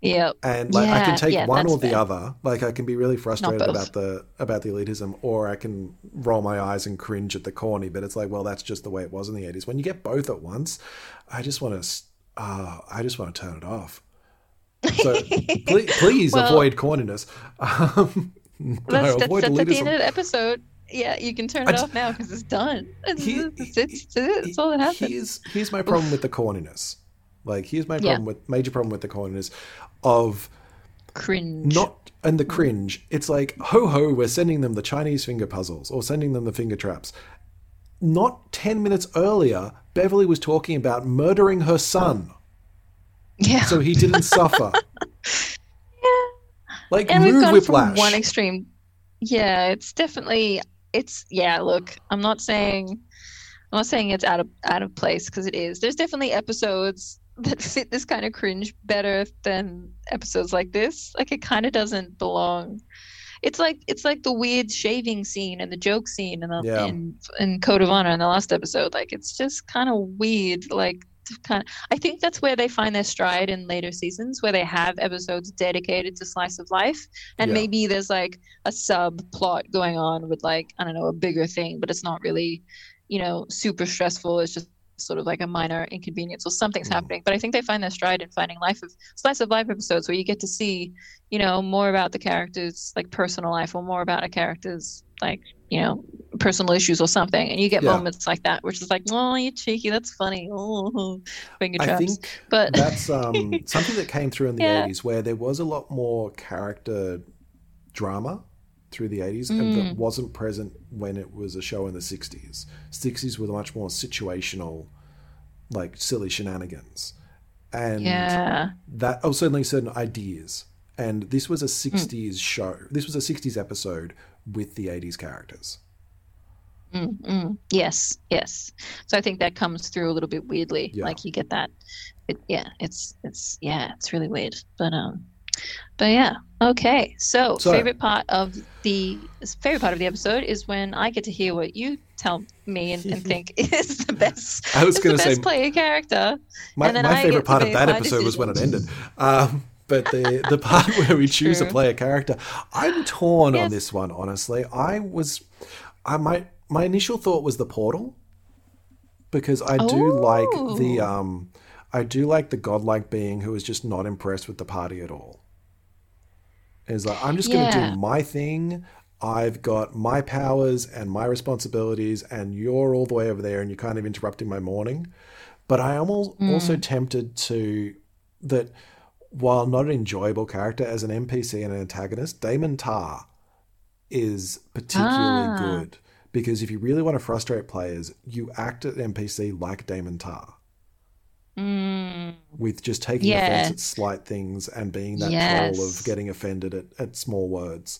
Yeah. And like yeah, I can take yeah, one or the fair. other. Like I can be really frustrated about the about the elitism, or I can roll my eyes and cringe at the corny, but it's like, well, that's just the way it was in the eighties. When you get both at once, I just want to uh, I just want to turn it off. So please, please well, avoid corniness. Um, no, that's that's, avoid that's elitism. At the end of the episode. Yeah, you can turn it just, off now because it's done. It's, he, it's, it's, it's, it's all that happens. Here's, here's my problem with the corniness. Like here's my problem yeah. with major problem with the corniness of cringe, not and the cringe. It's like ho ho, we're sending them the Chinese finger puzzles or sending them the finger traps. Not ten minutes earlier, Beverly was talking about murdering her son. Yeah, so he didn't suffer. Yeah, like and move we've gone whiplash. From one extreme. Yeah, it's definitely it's yeah. Look, I'm not saying I'm not saying it's out of out of place because it is. There's definitely episodes that fit this kind of cringe better than episodes like this. Like it kind of doesn't belong. It's like it's like the weird shaving scene and the joke scene in the, yeah. in, in Code of Honor in the last episode. Like it's just kind of weird. Like kind of, I think that's where they find their stride in later seasons, where they have episodes dedicated to slice of life, and yeah. maybe there's like a subplot going on with like I don't know a bigger thing, but it's not really you know super stressful. It's just sort of like a minor inconvenience or something's mm. happening. But I think they find their stride in finding life of slice of life episodes where you get to see, you know, more about the character's like personal life or more about a character's like, you know, personal issues or something, and you get yeah. moments like that, which is like, oh, you're cheeky, that's funny, oh, finger traps. I think but that's um, something that came through in the yeah. eighties, where there was a lot more character drama through the eighties, mm. and that wasn't present when it was a show in the sixties. sixties were much more situational, like silly shenanigans, and yeah. that oh, certainly certain ideas. And this was a sixties mm. show. This was a sixties episode with the eighties characters. Mm-mm. Yes, yes. So I think that comes through a little bit weirdly. Yeah. Like you get that. It, yeah, it's it's yeah, it's really weird. But um, but yeah, okay. So, so favorite part of the favorite part of the episode is when I get to hear what you tell me and, and think is the best. I was going to say player character. My, and then my favorite part of that episode decisions. was when it ended. Um, But the, the part where we choose True. a player character, I'm torn yes. on this one, honestly. I was, I my my initial thought was the portal, because I oh. do like the um, I do like the godlike being who is just not impressed with the party at all. Is like, I'm just yeah. going to do my thing. I've got my powers and my responsibilities, and you're all the way over there, and you're kind of interrupting my morning. But I am al- mm. also tempted to that. While not an enjoyable character as an N P C and an antagonist, Damon Tarr is particularly ah. good, because if you really want to frustrate players, you act at an N P C like Damon Tarr, mm. with just taking yeah. offense at slight things and being that yes. troll of getting offended at, at small words.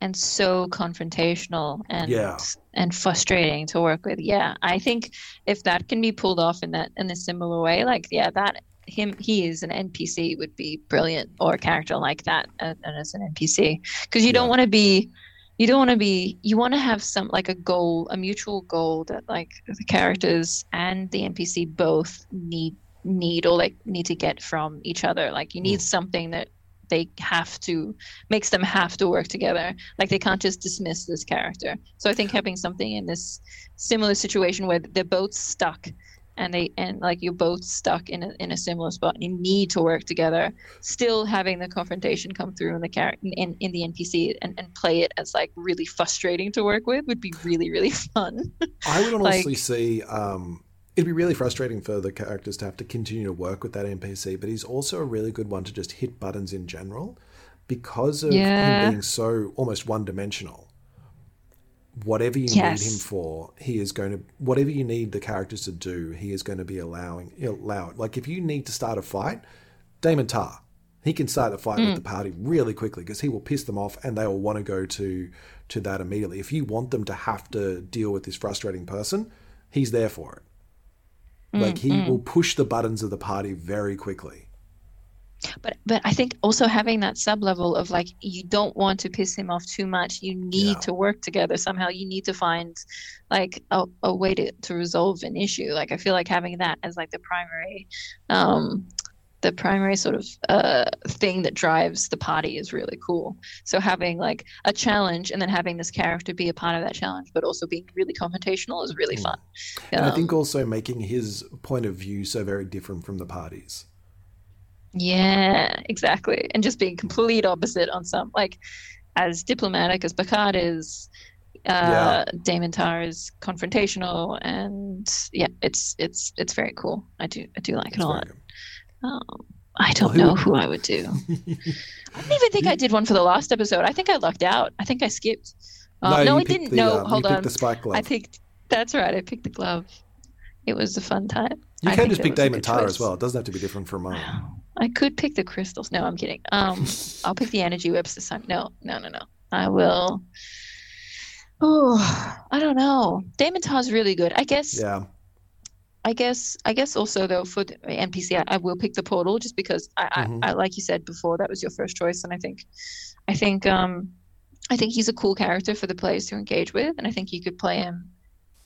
And so confrontational and yeah. and frustrating to work with. Yeah, I think if that can be pulled off in that in a similar way, like yeah, that. Him, he is an N P C would be brilliant, or a character like that, and as an N P C, because you yeah. don't want to be, you don't want to be, you want to have some like a goal, a mutual goal that like the characters and the N P C both need need or like need to get from each other. Like you need yeah. something that they have to makes them have to work together. Like they can't just dismiss this character. So I think having something in this similar situation where they're both stuck. And they and like you're both stuck in a in a similar spot, and you need to work together. Still having the confrontation come through in the character in, in the N P C and, and play it as like really frustrating to work with would be really really fun. I would honestly like, see um, it'd be really frustrating for the characters to have to continue to work with that N P C, but he's also a really good one to just hit buttons in general because of yeah. him being so almost one dimensional. Whatever you yes. need him for, he is going to. Whatever you need the characters to do, he is going to be allowing allow it. Like if you need to start a fight, Damon Tarr, he can start the fight mm. with the party really quickly because he will piss them off and they will want to go to to that immediately. If you want them to have to deal with this frustrating person, he's there for it. Mm, like he mm. will push the buttons of the party very quickly. But but I think also having that sub-level of like you don't want to piss him off too much. You need yeah. to work together somehow. You need to find like a, a way to, to resolve an issue. Like I feel like having that as like the primary um, the primary sort of uh, thing that drives the party is really cool. So having like a challenge and then having this character be a part of that challenge but also being really confrontational is really fun. And um, I think also making his point of view so very different from the party's. Yeah, exactly. And just being complete opposite on some, like as diplomatic as Picard is, uh, yeah. Damon Tarr is confrontational, and yeah, it's it's it's very cool. I do I do like it's it a lot. Um, I don't well, know who, who I would do. I don't even think you, I did one for the last episode. I think I lucked out. I think I skipped. Um, no, no I didn't. The, no, um, hold you on. Picked the spike glove. I picked. That's right. I picked the glove. It was a fun time. You I can just pick Damon Tarr as well. It doesn't have to be different from mine. Um, I could pick the crystals. No, I'm kidding. Um, I'll pick the energy whips this time. No, no, no, no. I will. Oh, I don't know. Damon Tarr's really good. I guess. Yeah. I guess. I guess also though for the N P C, I, I will pick the portal just because I, mm-hmm. I, I, like you said before, that was your first choice, and I think, I think, um, I think he's a cool character for the players to engage with, and I think you could play him,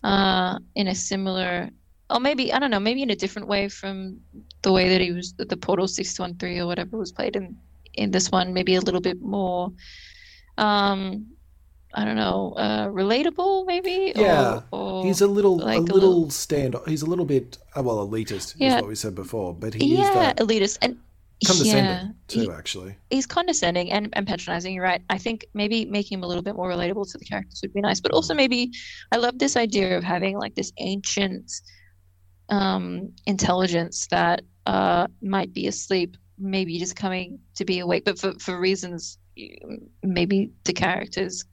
uh, in a similar. Or maybe, I don't know, maybe in a different way from the way that he was, the Portal six one three or whatever was played in, in this one, maybe a little bit more, um, I don't know, uh, relatable maybe? Yeah, or, or he's a little like a little, little stand, he's a little bit, well, elitist yeah. is what we said before, but he yeah, is that. Yeah, elitist, and Condescending, yeah. too, actually. He's condescending and, and patronizing, you're right. I think maybe making him a little bit more relatable to the characters would be nice. But also maybe I love this idea of having like this ancient um, intelligence that uh, might be asleep, maybe just coming to be awake. But for, for reasons maybe the characters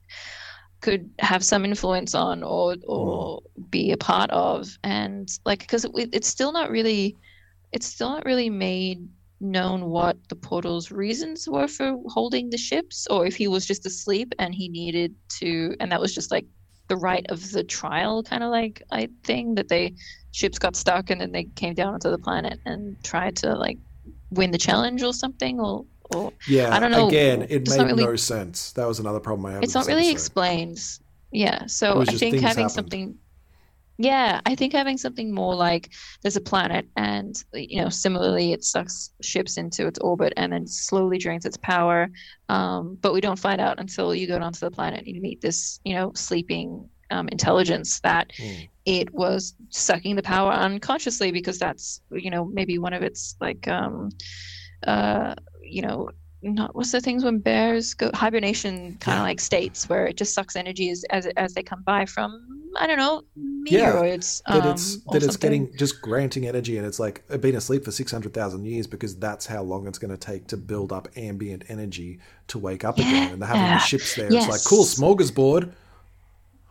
could have some influence on or or be a part of. And like, because it, it's still not really, it's still not really made known what the portal's reasons were for holding the ships, or if he was just asleep and he needed to, and that was just like the right of the trial kind of like I thing that they ships got stuck and then they came down onto the planet and tried to like win the challenge or something, or or yeah, I don't know. Again, it it's made really, no sense. That was another problem I had. It's not really explained. Yeah, so I think having happened. something. Yeah, I think having something more like there's a planet and, you know, similarly it sucks ships into its orbit and then slowly drains its power. Um, but we don't find out until you go onto the planet and you meet this, you know, sleeping um, intelligence that mm. it was sucking the power unconsciously, because that's, you know, maybe one of its like, um, uh, you know, not what's the things when bears go hibernation kind of yeah. like states where it just sucks energy as as, as they come by from, I don't know, meteoroids. Yeah, that it's, um, that it's getting, just granting energy, and it's like been asleep for six hundred thousand years because that's how long it's going to take to build up ambient energy to wake up yeah. again. And they're having yeah. the ships there. Yes. It's like, cool, smorgasbord.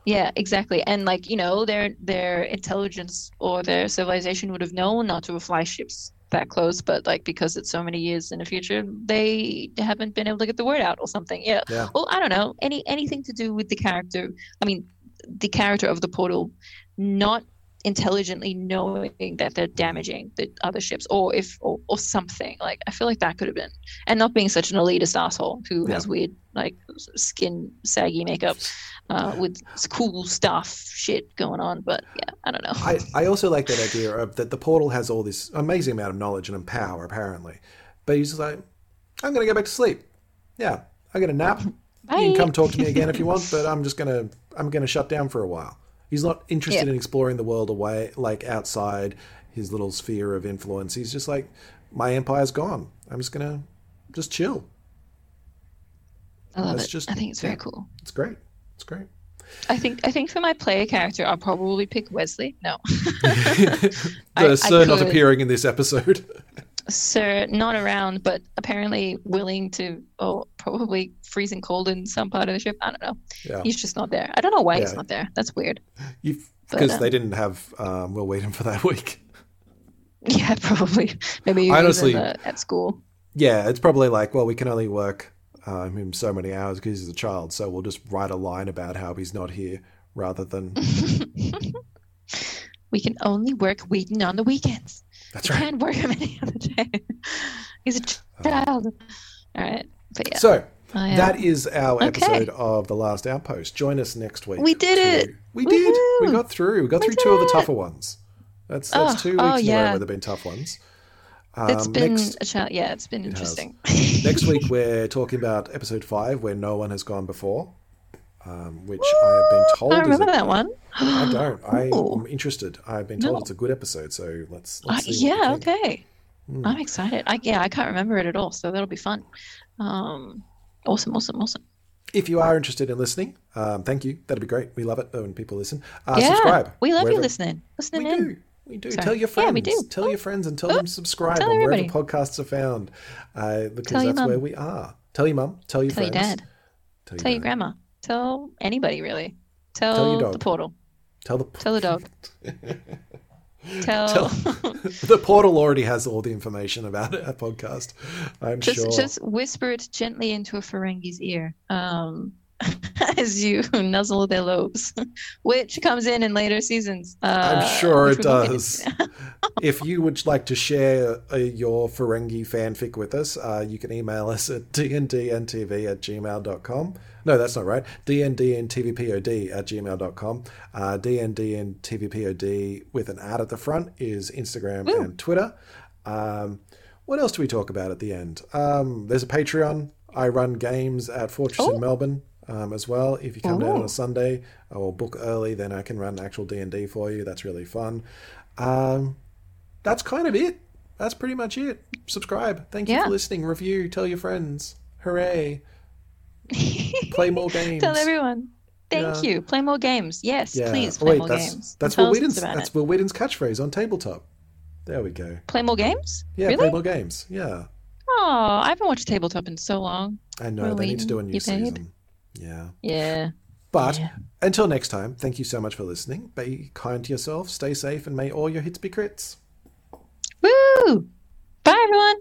Yeah, exactly. And like, you know, their their intelligence or their civilization would have known not to fly ships that close, but like because it's so many years in the future, they haven't been able to get the word out or something. Yeah. yeah. Well, I don't know. Any anything to do with the character. I mean, the character of the portal not intelligently knowing that they're damaging the other ships, or if or, or something like I feel like that could have been, and not being such an elitist asshole who yeah. has weird like skin saggy makeup uh yeah. with cool stuff shit going on. But yeah, I don't know. I, I also like that idea of that the portal has all this amazing amount of knowledge and power apparently, but he's just like, I'm gonna go back to sleep. Yeah, I get a nap. Bye. You can come talk to me again if you want, but I'm just gonna I'm gonna shut down for a while. He's not interested yeah. in exploring the world away, like outside his little sphere of influence. He's just like, my empire's gone. I'm just gonna just chill. I love That's it. Just, I think it's very yeah, cool. It's great. It's great. I think I think for my player character, I'll probably pick Wesley. No, the I, sir I not appearing in this episode. Sir, not around, but apparently willing to, oh, probably freezing cold in some part of the ship. I don't know. Yeah. He's just not there. I don't know why yeah. he's not there. That's weird. Because um, they didn't have um, Will Wheaton for that week. Yeah, probably. Maybe honestly, he was in the, at school. Yeah, it's probably like, well, we can only work um, him so many hours because he's a child, so we'll just write a line about how he's not here rather than... We can only work Wheaton on the weekends. That's right. You can't work him any other day. He's a child. Uh, All right. But yeah. So I, uh, that is our okay. episode of The Last Outpost. Join us next week. We did to, it. We Woo-hoo. did. We got through. We got we through two it. of the tougher ones. That's that's oh, two weeks oh, yeah. in a row where there've been tough ones. Um, it's been next, a challenge. Yeah, it's been interesting. It next week we're talking about episode five, Where No One Has Gone Before, um, which Woo! I have been told. I remember is a, that one. I don't. I Ooh. am interested. I've been told no. it's a good episode, so let's. let's uh, see yeah. Okay. Mm. I'm excited. I yeah. I can't remember it at all, so that'll be fun. Um, awesome. Awesome. Awesome. If you are interested in listening, um, thank you. That'd be great. We love it when people listen. Uh, yeah. Subscribe. We love wherever. you listening. Listening we in. Do. We do. Sorry. Tell your friends. Yeah, we do. Tell oh. your friends and tell oh. them to subscribe tell on wherever podcasts are found, uh, because tell that's where we are. Tell your mum. Tell your tell friends. Your dad. Tell your dad. Tell your grandma. Tell anybody really. Tell, tell your dog. the portal. Tell the po- tell the dog. tell, tell the portal already has all the information about our podcast. I'm just, sure. Just whisper it gently into a Ferengi's ear um, as you nuzzle their lobes, which comes in in later seasons. Uh, I'm sure it does. If you would like to share uh, your Ferengi fanfic with us, uh, you can email us at d n d n t v at gmail dot com. No, that's not right. d n d n t v pod at gmail dot com. Uh, d n d n t v pod with an ad at the front is Instagram Ooh. and Twitter. Um, what else do we talk about at the end? Um, there's a Patreon. I run games at Fortress Ooh. in Melbourne um, as well. If you come Ooh. down on a Sunday or book early, then I can run actual D and D for you. That's really fun. Um, that's kind of it. that's pretty much it. Subscribe. Thank you yeah. for listening. Review. Tell your friends. Hooray. Play more games. Tell everyone. Thank yeah. you. Play more games. Yes, yeah. please play oh, wait, more that's, games. That's Will Wheaton's, that's Will Wheaton's catchphrase on Tabletop. There we go. Play more games? Yeah, really? Play more games. Yeah. Oh, I haven't watched Tabletop in so long. I know. Will they Wheaton, need to do a new season. Paid? Yeah. Yeah. But yeah. until next time, thank you so much for listening. Be kind to yourself, stay safe, and may all your hits be crits. Woo! Bye, everyone.